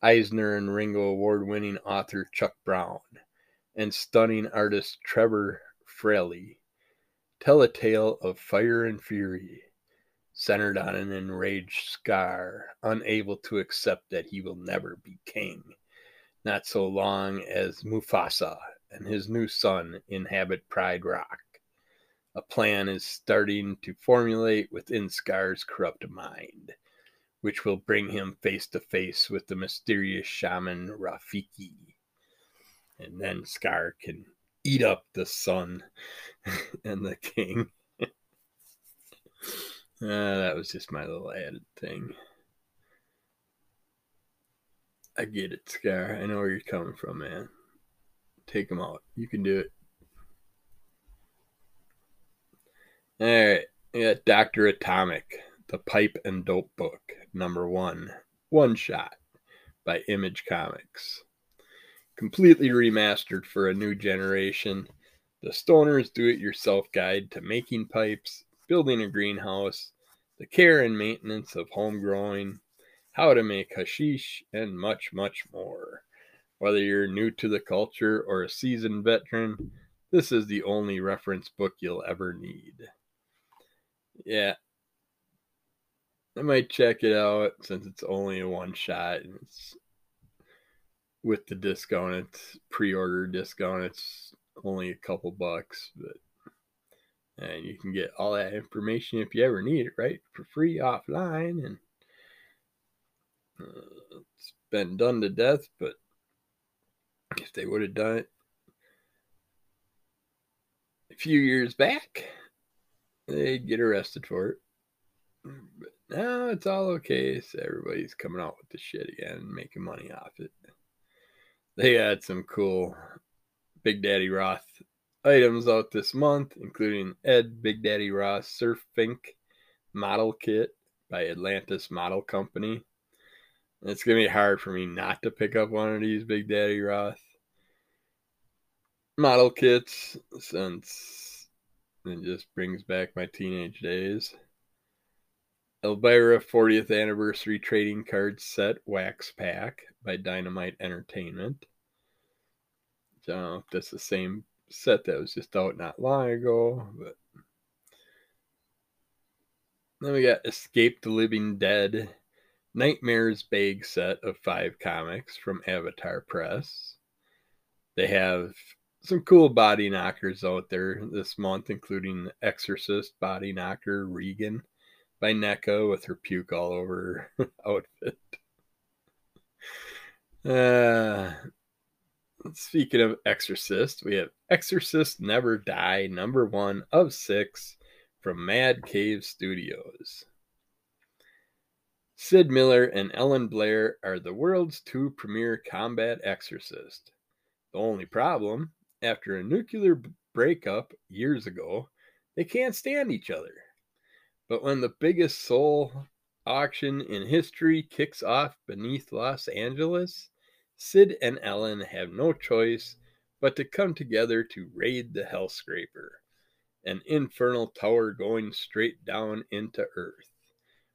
Eisner and Ringo Award-winning author Chuck Brown. And stunning artist Trevor Fraley. Tell a tale of fire and fury. Centered on an enraged Scar, unable to accept that he will never be king, not so long as Mufasa and his new son inhabit Pride Rock. A plan is starting to formulate within Scar's corrupt mind, which will bring him face to face with the mysterious shaman Rafiki. And then Scar can eat up the sun and the king. That was just my little added thing. I get it, Scar. I know where you're coming from, man. Take him out. You can do it. All right. We got Dr. Atomic, The Pipe and Dope Book, #1. One shot by Image Comics. Completely remastered for a new generation. The Stoner's do-it-yourself guide to making pipes, building a greenhouse, the care and maintenance of home growing, how to make hashish, and much, much more. Whether you're new to the culture or a seasoned veteran, this is the only reference book you'll ever need. Yeah. I might check it out since it's only a one shot and it's with the discount, it's pre-order discount, it's only a couple bucks, but and you can get all that information if you ever need it, right? For free offline, and it's been done to death, but if they would have done it a few years back, they'd get arrested for it. But now it's all okay, so everybody's coming out with the shit again and making money off it. They had some cool Big Daddy Roth items out this month, including Ed Big Daddy Roth Surf Fink model kit by Atlantis Model Company. And it's going to be hard for me not to pick up one of these Big Daddy Roth model kits since it just brings back my teenage days. Elvira 40th Anniversary Trading Card Set Wax Pack by Dynamite Entertainment. I don't know if that's the same set that was just out not long ago, but then we got Escape the Living Dead Nightmares Bag Set of 5 comics from Avatar Press. They have some cool body knockers out there this month, including the Exorcist body knocker Regan by NECA with her puke all over her outfit. Speaking of Exorcist, we have Exorcist Never Die, #1 of 6 from Mad Cave Studios. Sid Miller and Ellen Blair are the world's 2 premier combat exorcists. The only problem, after a nuclear breakup years ago, they can't stand each other. But when the biggest soul auction in history kicks off beneath Los Angeles, Sid and Ellen have no choice but to come together to raid the Hellscraper, an infernal tower going straight down into Earth.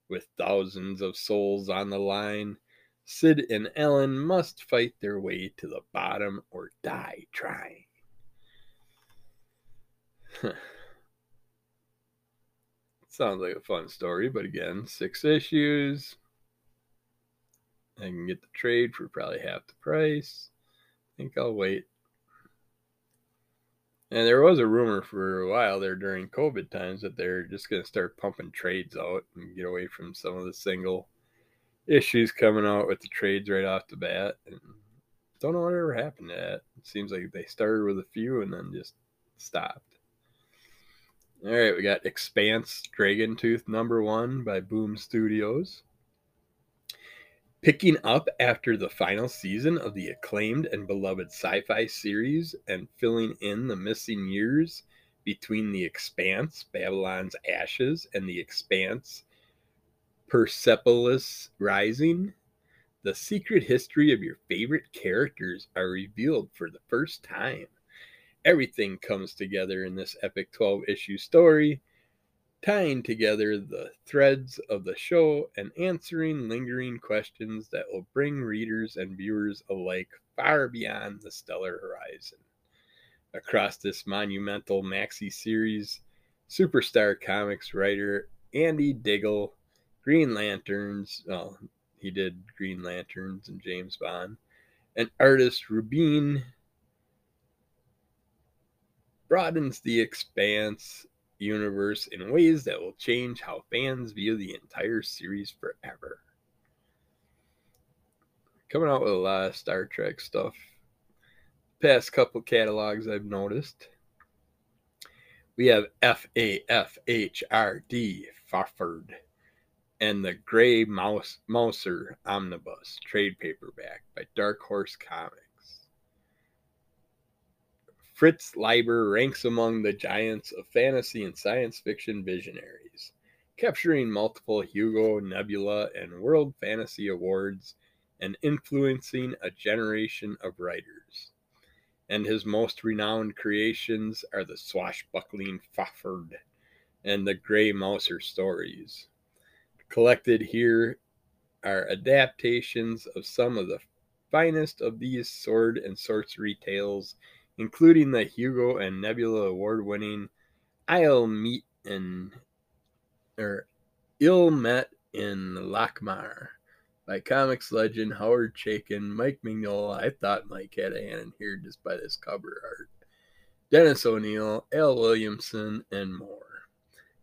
With thousands of souls on the line, Sid and Ellen must fight their way to the bottom or die trying. Sounds like a fun story, but again, 6 issues. I can get the trade for probably half the price. I think I'll wait. And there was a rumor for a while there during COVID times that they're just going to start pumping trades out and get away from some of the single issues coming out with the trades right off the bat. And don't know what ever happened to that. It seems like they started with a few and then just stopped. All right, we got Expanse Dragontooth #1 by Boom Studios. Picking up after the final season of the acclaimed and beloved sci-fi series and filling in the missing years between The Expanse, Babylon's Ashes, and The Expanse, Persepolis Rising, the secret history of your favorite characters are revealed for the first time. Everything comes together in this epic 12-issue story, tying together the threads of the show and answering lingering questions that will bring readers and viewers alike far beyond the stellar horizon. Across this monumental maxi series, Superstar Comics writer Andy Diggle, Green Lanterns, well, he did Green Lanterns and James Bond, and artist Rubin broadens the Expanse universe in ways that will change how fans view the entire series forever. Coming out with a lot of Star Trek stuff. Past couple catalogs I've noticed. We have FAFHRD, Fawford, and the Grey Mouser Omnibus trade paperback by Dark Horse Comics. Fritz Leiber ranks among the giants of fantasy and science fiction visionaries, capturing multiple Hugo, Nebula, and World Fantasy Awards and influencing a generation of writers. And his most renowned creations are the swashbuckling Fawford and the Grey Mouser stories. Collected here are adaptations of some of the finest of these sword and sorcery tales, including the Hugo and Nebula award-winning Ill Met in Locmar by comics legend Howard Chaykin, Mike Mignola. I thought Mike had a hand in here just by this cover art. Dennis O'Neill, Al Williamson, and more.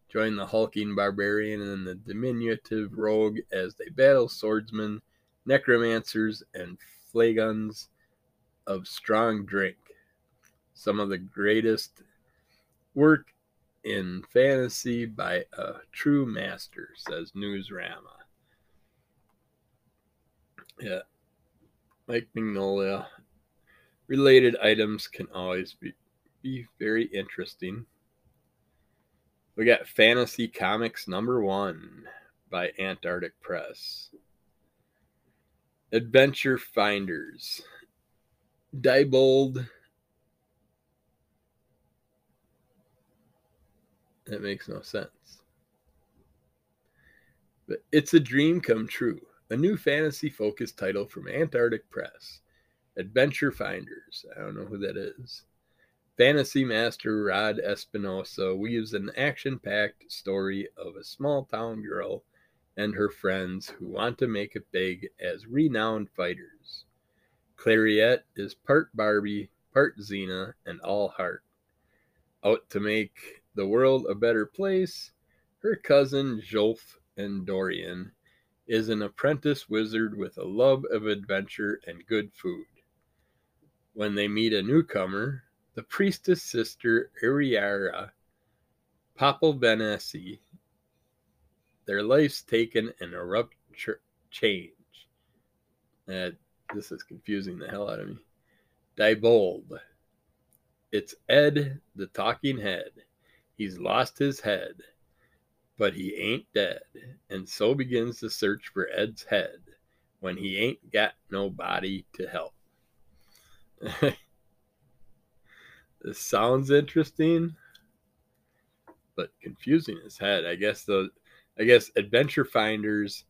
Join the hulking barbarian and the diminutive rogue as they battle swordsmen, necromancers, and flagons of strong drink. Some of the greatest work in fantasy by a true master, says Newsrama. Yeah, Mike Mignola. Related items can always be very interesting. We got Fantasy Comics number 1 by Antarctic Press. Adventure Finders. Diebold. That makes no sense. But it's a dream come true. A new fantasy-focused title from Antarctic Press, Adventure Finders. I don't know who that is. Fantasy master Rod Espinosa weaves an action-packed story of a small-town girl and her friends who want to make it big as renowned fighters. Clariette is part Barbie, part Xena, and all heart. Out to make the world a better place, her cousin Jolf and Dorian is an apprentice wizard with a love of adventure and good food. When they meet a newcomer, the priestess sister Ariara Papalbenasi, their lives taken an abrupt change. This is confusing the hell out of me. Diebold. It's Ed, the talking head. He's lost his head. But he ain't dead, and so begins the search for Ed's head when he ain't got nobody to help. This sounds interesting, but confusing as head. I guess Adventure Finders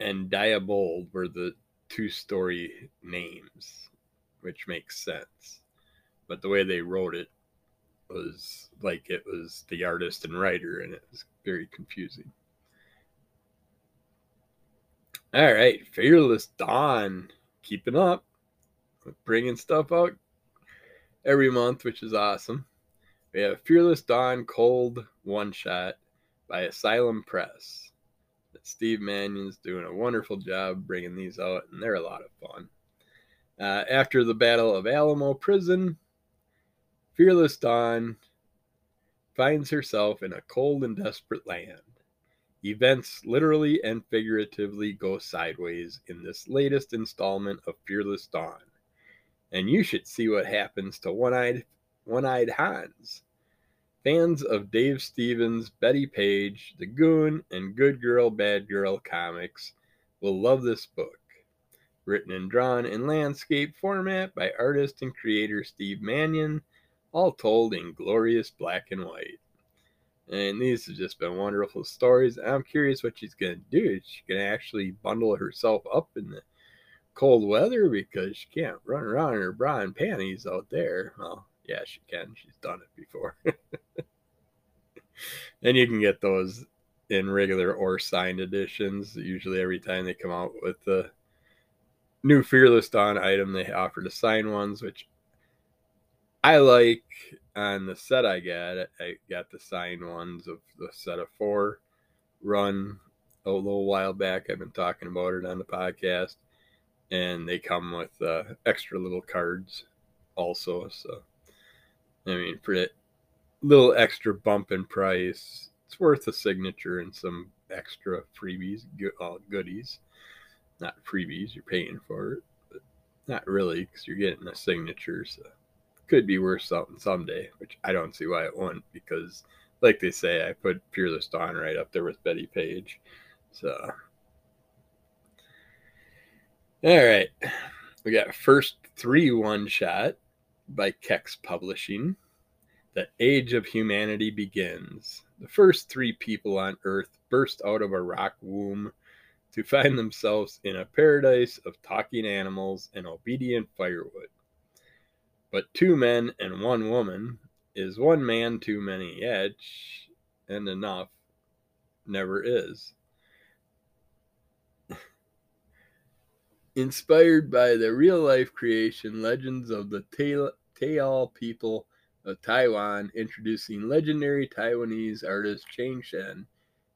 and Diebold were the two-story names, which makes sense. But the way they wrote it was like it was the artist and writer, and it was very confusing. All right, Fearless Dawn, keeping up, bringing stuff out every month, which is awesome. We have Fearless Dawn Cold One Shot by Asylum Press. Steve Mannion's doing a wonderful job bringing these out, and they're a lot of fun. After the Battle of Alamo Prison, Fearless Dawn finds herself in a cold and desperate land. Events literally and figuratively go sideways in this latest installment of Fearless Dawn. And you should see what happens to One-Eyed Hans. Fans of Dave Stevens, Betty Page, The Goon, and Good Girl, Bad Girl comics will love this book. Written and drawn in landscape format by artist and creator Steve Mannion, all told in glorious black and white. And these have just been wonderful stories. I'm curious what she's going to do. Is she going to actually bundle herself up in the cold weather? Because she can't run around in her bra and panties out there. Well, yeah, she can. She's done it before. And you can get those in regular or signed editions. Usually every time they come out with a new Fearless Dawn item, they offer to sign ones, which I like on the set I got the signed ones of the set of four run a little while back. I've been talking about it on the podcast. And they come with extra little cards also. So, I mean, for a little extra bump in price, it's worth a signature and some extra freebies, goodies. Not freebies, you're paying for it. But not really, because you're getting a signature. So, could be worth something someday, which I don't see why it won't. Because, like they say, I put Fearless Dawn right up there with Betty Page. So... All right, we got first 3 one-shot by Kex Publishing. The Age of Humanity Begins. The first 3 people on Earth burst out of a rock womb to find themselves in a paradise of talking animals and obedient firewood. But 2 men and 1 woman is 1 man too many, yet and enough never is. Inspired by the real-life creation legends of the Taal people of Taiwan, introducing legendary Taiwanese artist Chang Shen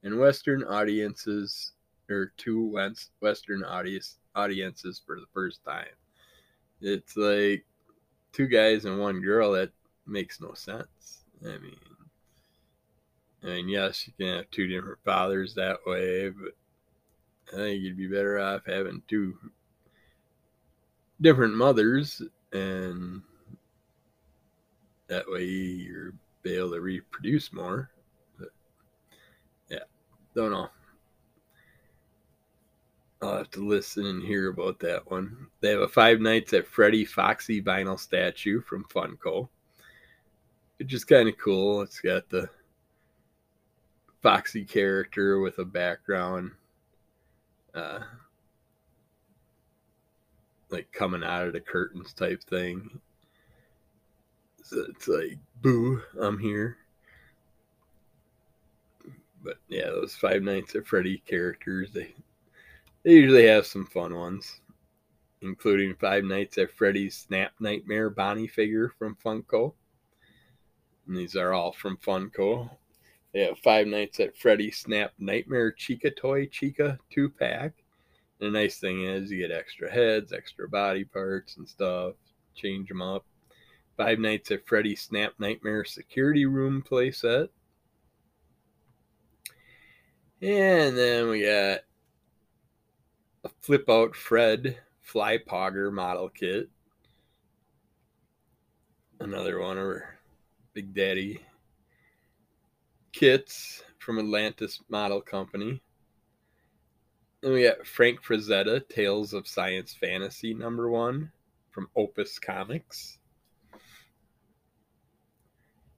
and Western audiences for the first time. It's like 2 guys and 1 girl. That makes no sense. I mean, yes, you can have 2 different fathers that way, but I think you'd be better off having 2 different mothers, and that way you're able to reproduce more. But yeah, don't know. I'll have to listen and hear about that one. They have a 5 Nights at Freddy Foxy vinyl statue from Funko, which is kind of cool. It's got the Foxy character with a background, like coming out of the curtains type thing. So it's like, boo, I'm here. But yeah, those 5 Nights at Freddy characters, they usually have some fun ones, including 5 Nights at Freddy's Snap Nightmare Bonnie figure from Funko. And these are all from Funko. They have 5 Nights at Freddy Snap Nightmare Chica Toy Chica 2-pack. The nice thing is you get extra heads, extra body parts and stuff. Change them up. 5 Nights at Freddy Snap Nightmare Security Room playset. And then we got a Flip Out Fred Fly Pogger model kit. Another one of our Big Daddy kits from Atlantis Model Company. And we got Frank Frazetta, Tales of Science Fantasy #1 from Opus Comics.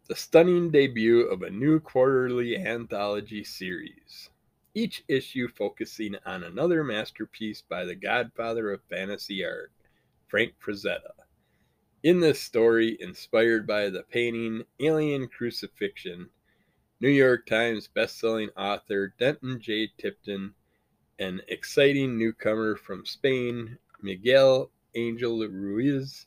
The stunning debut of a new quarterly anthology series, each issue focusing on another masterpiece by the godfather of fantasy art, Frank Frazetta. In this story, inspired by the painting Alien Crucifixion, New York Times best-selling author Denton J. Tipton, an exciting newcomer from Spain, Miguel Angel Ruiz,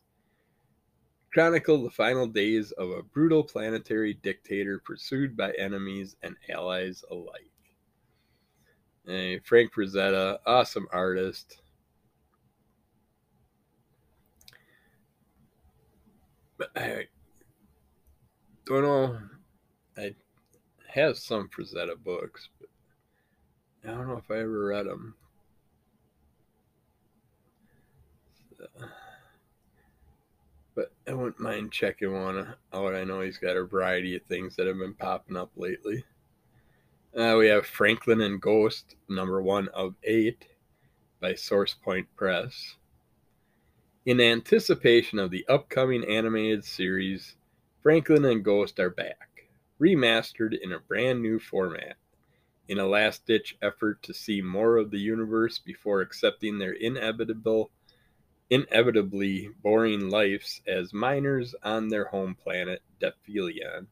chronicle the final days of a brutal planetary dictator pursued by enemies and allies alike. And Frank Frazetta, awesome artist. But I don't know. I have some Frazetta books, but I don't know if I ever read them. So, but I wouldn't mind checking one out. I know he's got a variety of things that have been popping up lately. We have Franklin and Ghost, #1 of 8, by Source Point Press. In anticipation of the upcoming animated series, Franklin and Ghost are back, remastered in a brand new format, in a last-ditch effort to see more of the universe before accepting their inevitably boring lives as miners on their home planet, Dephelion.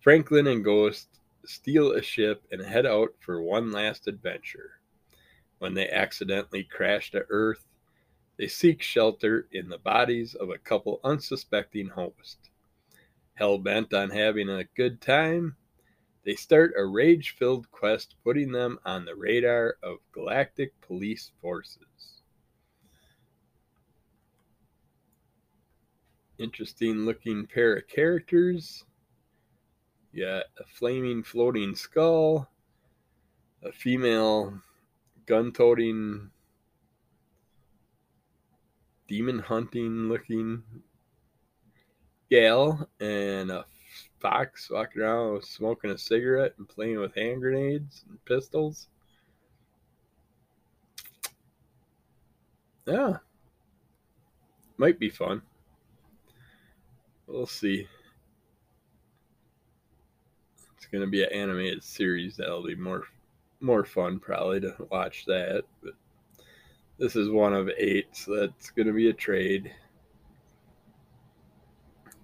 Franklin and Ghost steal a ship and head out for one last adventure. When they accidentally crash to Earth, They seek shelter in the bodies of a couple unsuspecting hosts. Hell-bent on having a good time, they start a rage-filled quest, putting them on the radar of galactic police forces. Interesting-looking pair of characters. You got a flaming floating skull, a female gun-toting, demon-hunting-looking gal, and a fox walking around smoking a cigarette and playing with hand grenades and pistols. Yeah. Might be fun. We'll see. It's going to be an animated series. That'll be more fun probably to watch that. But this is one of 8, so that's going to be a trade.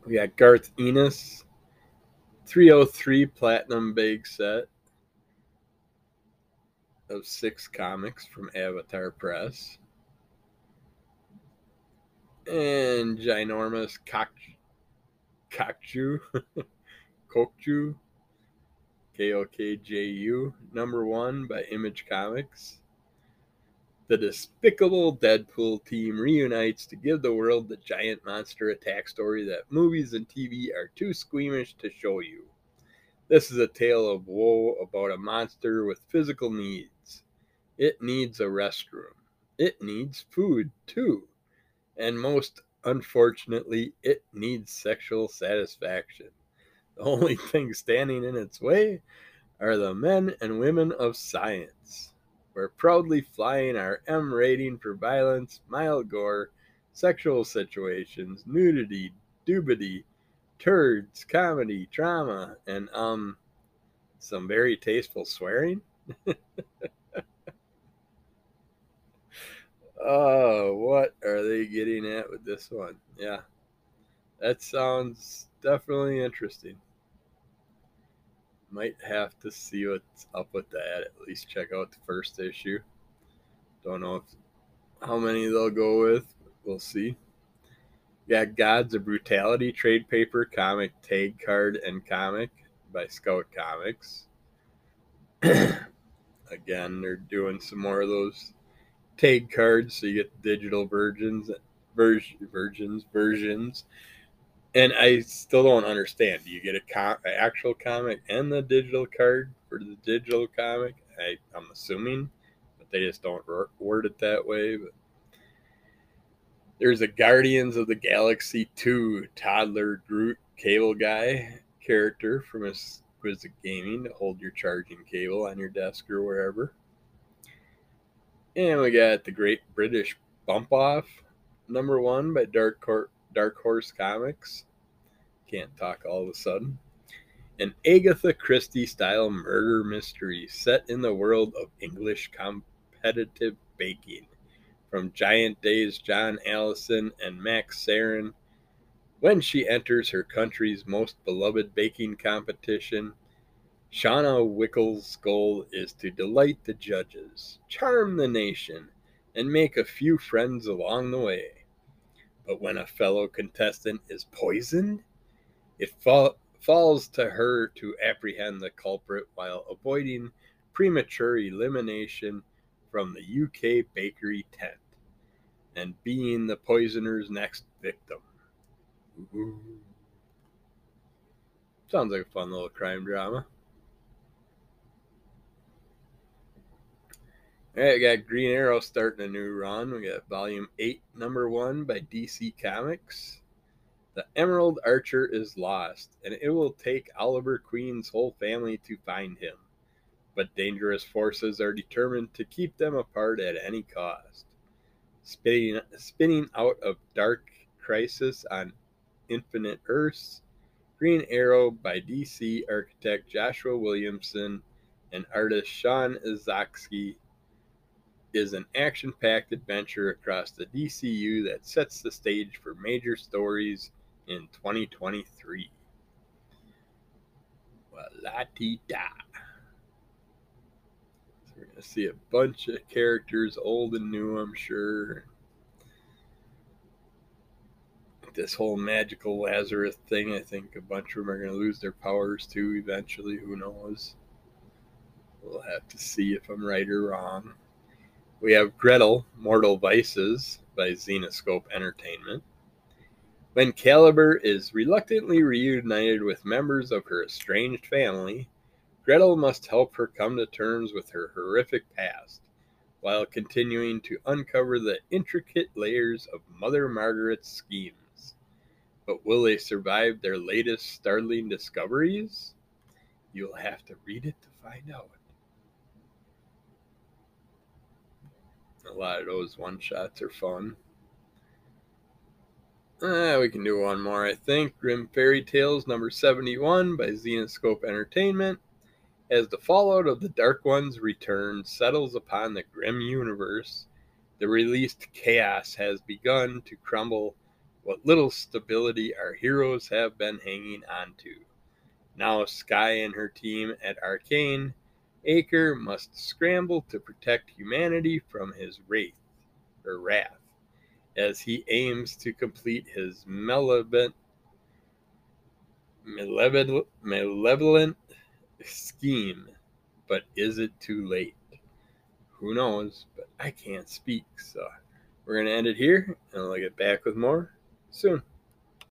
We got Garth Ennis. 303 Platinum Bag Set of 6 comics from Avatar Press. And ginormous Kokju, K-O-K-J-U, #1 by Image Comics. The despicable Deadpool team reunites to give the world the giant monster attack story that movies and TV are too squeamish to show you. This is a tale of woe about a monster with physical needs. It needs a restroom. It needs food, too. And most unfortunately, it needs sexual satisfaction. The only thing standing in its way are the men and women of science. We're proudly flying our M rating for violence, mild gore, sexual situations, nudity, doobity, turds, comedy, drama, and some very tasteful swearing. Oh, what are they getting at with this one? Yeah, that sounds definitely interesting. Might have to see what's up with that. At least check out the first issue. Don't know how many they'll go with. We'll see. Yeah, Gods of Brutality trade paper, comic, tag card, and comic by Scout Comics. Again, they're doing some more of those tag cards, so you get digital versions. And I still don't understand. Do you get an actual comic and the digital card for the digital comic? I'm assuming, but they just don't word it that way. But there's a Guardians of the Galaxy 2 Toddler Groot Cable Guy character from Exquisite Gaming to hold your charging cable on your desk or wherever. And we got the Great British Bump Off, #1 by Dark Horse Comics. Can't talk all of a sudden. An Agatha Christie-style murder mystery set in the world of English competitive baking. From Giant Day's John Allison and Max Sarin, when she enters her country's most beloved baking competition, Shauna Wickles' goal is to delight the judges, charm the nation, and make a few friends along the way. But when a fellow contestant is poisoned, it falls to her to apprehend the culprit while avoiding premature elimination from the UK bakery tent and being the poisoner's next victim. Ooh. Sounds like a fun little crime drama. All right, we got Green Arrow starting a new run. We got Volume 8, #1 by DC Comics. The Emerald Archer is lost, and it will take Oliver Queen's whole family to find him. But dangerous forces are determined to keep them apart at any cost. Spinning out of Dark Crisis on Infinite Earths, Green Arrow by DC architect Joshua Williamson and artist Sean Izaksky is an action-packed adventure across the DCU that sets the stage for major stories in 2023. Wa-la-dee-da. So we're going to see a bunch of characters, old and new, I'm sure. this whole magical Lazarus thing, I think a bunch of them are going to lose their powers too eventually. Who knows? We'll have to see if I'm right or wrong. We have Gretel, Mortal Vices by Xenoscope Entertainment. When Caliber is reluctantly reunited with members of her estranged family, Gretel must help her come to terms with her horrific past, while continuing to uncover the intricate layers of Mother Margaret's schemes. But will they survive their latest startling discoveries? You'll have to read it to find out. A lot of those one-shots are fun. We can do one more, I think. Grim Fairy Tales number 71 by Xenoscope Entertainment. As the fallout of the Dark One's return settles upon the grim universe, the released chaos has begun to crumble what little stability our heroes have been hanging on to. Now Sky and her team at Arcane Acre must scramble to protect humanity from his wrath, as he aims to complete his malevolent scheme. But is it too late? Who knows? But I can't speak, so we're going to end it here, and I'll get back with more soon.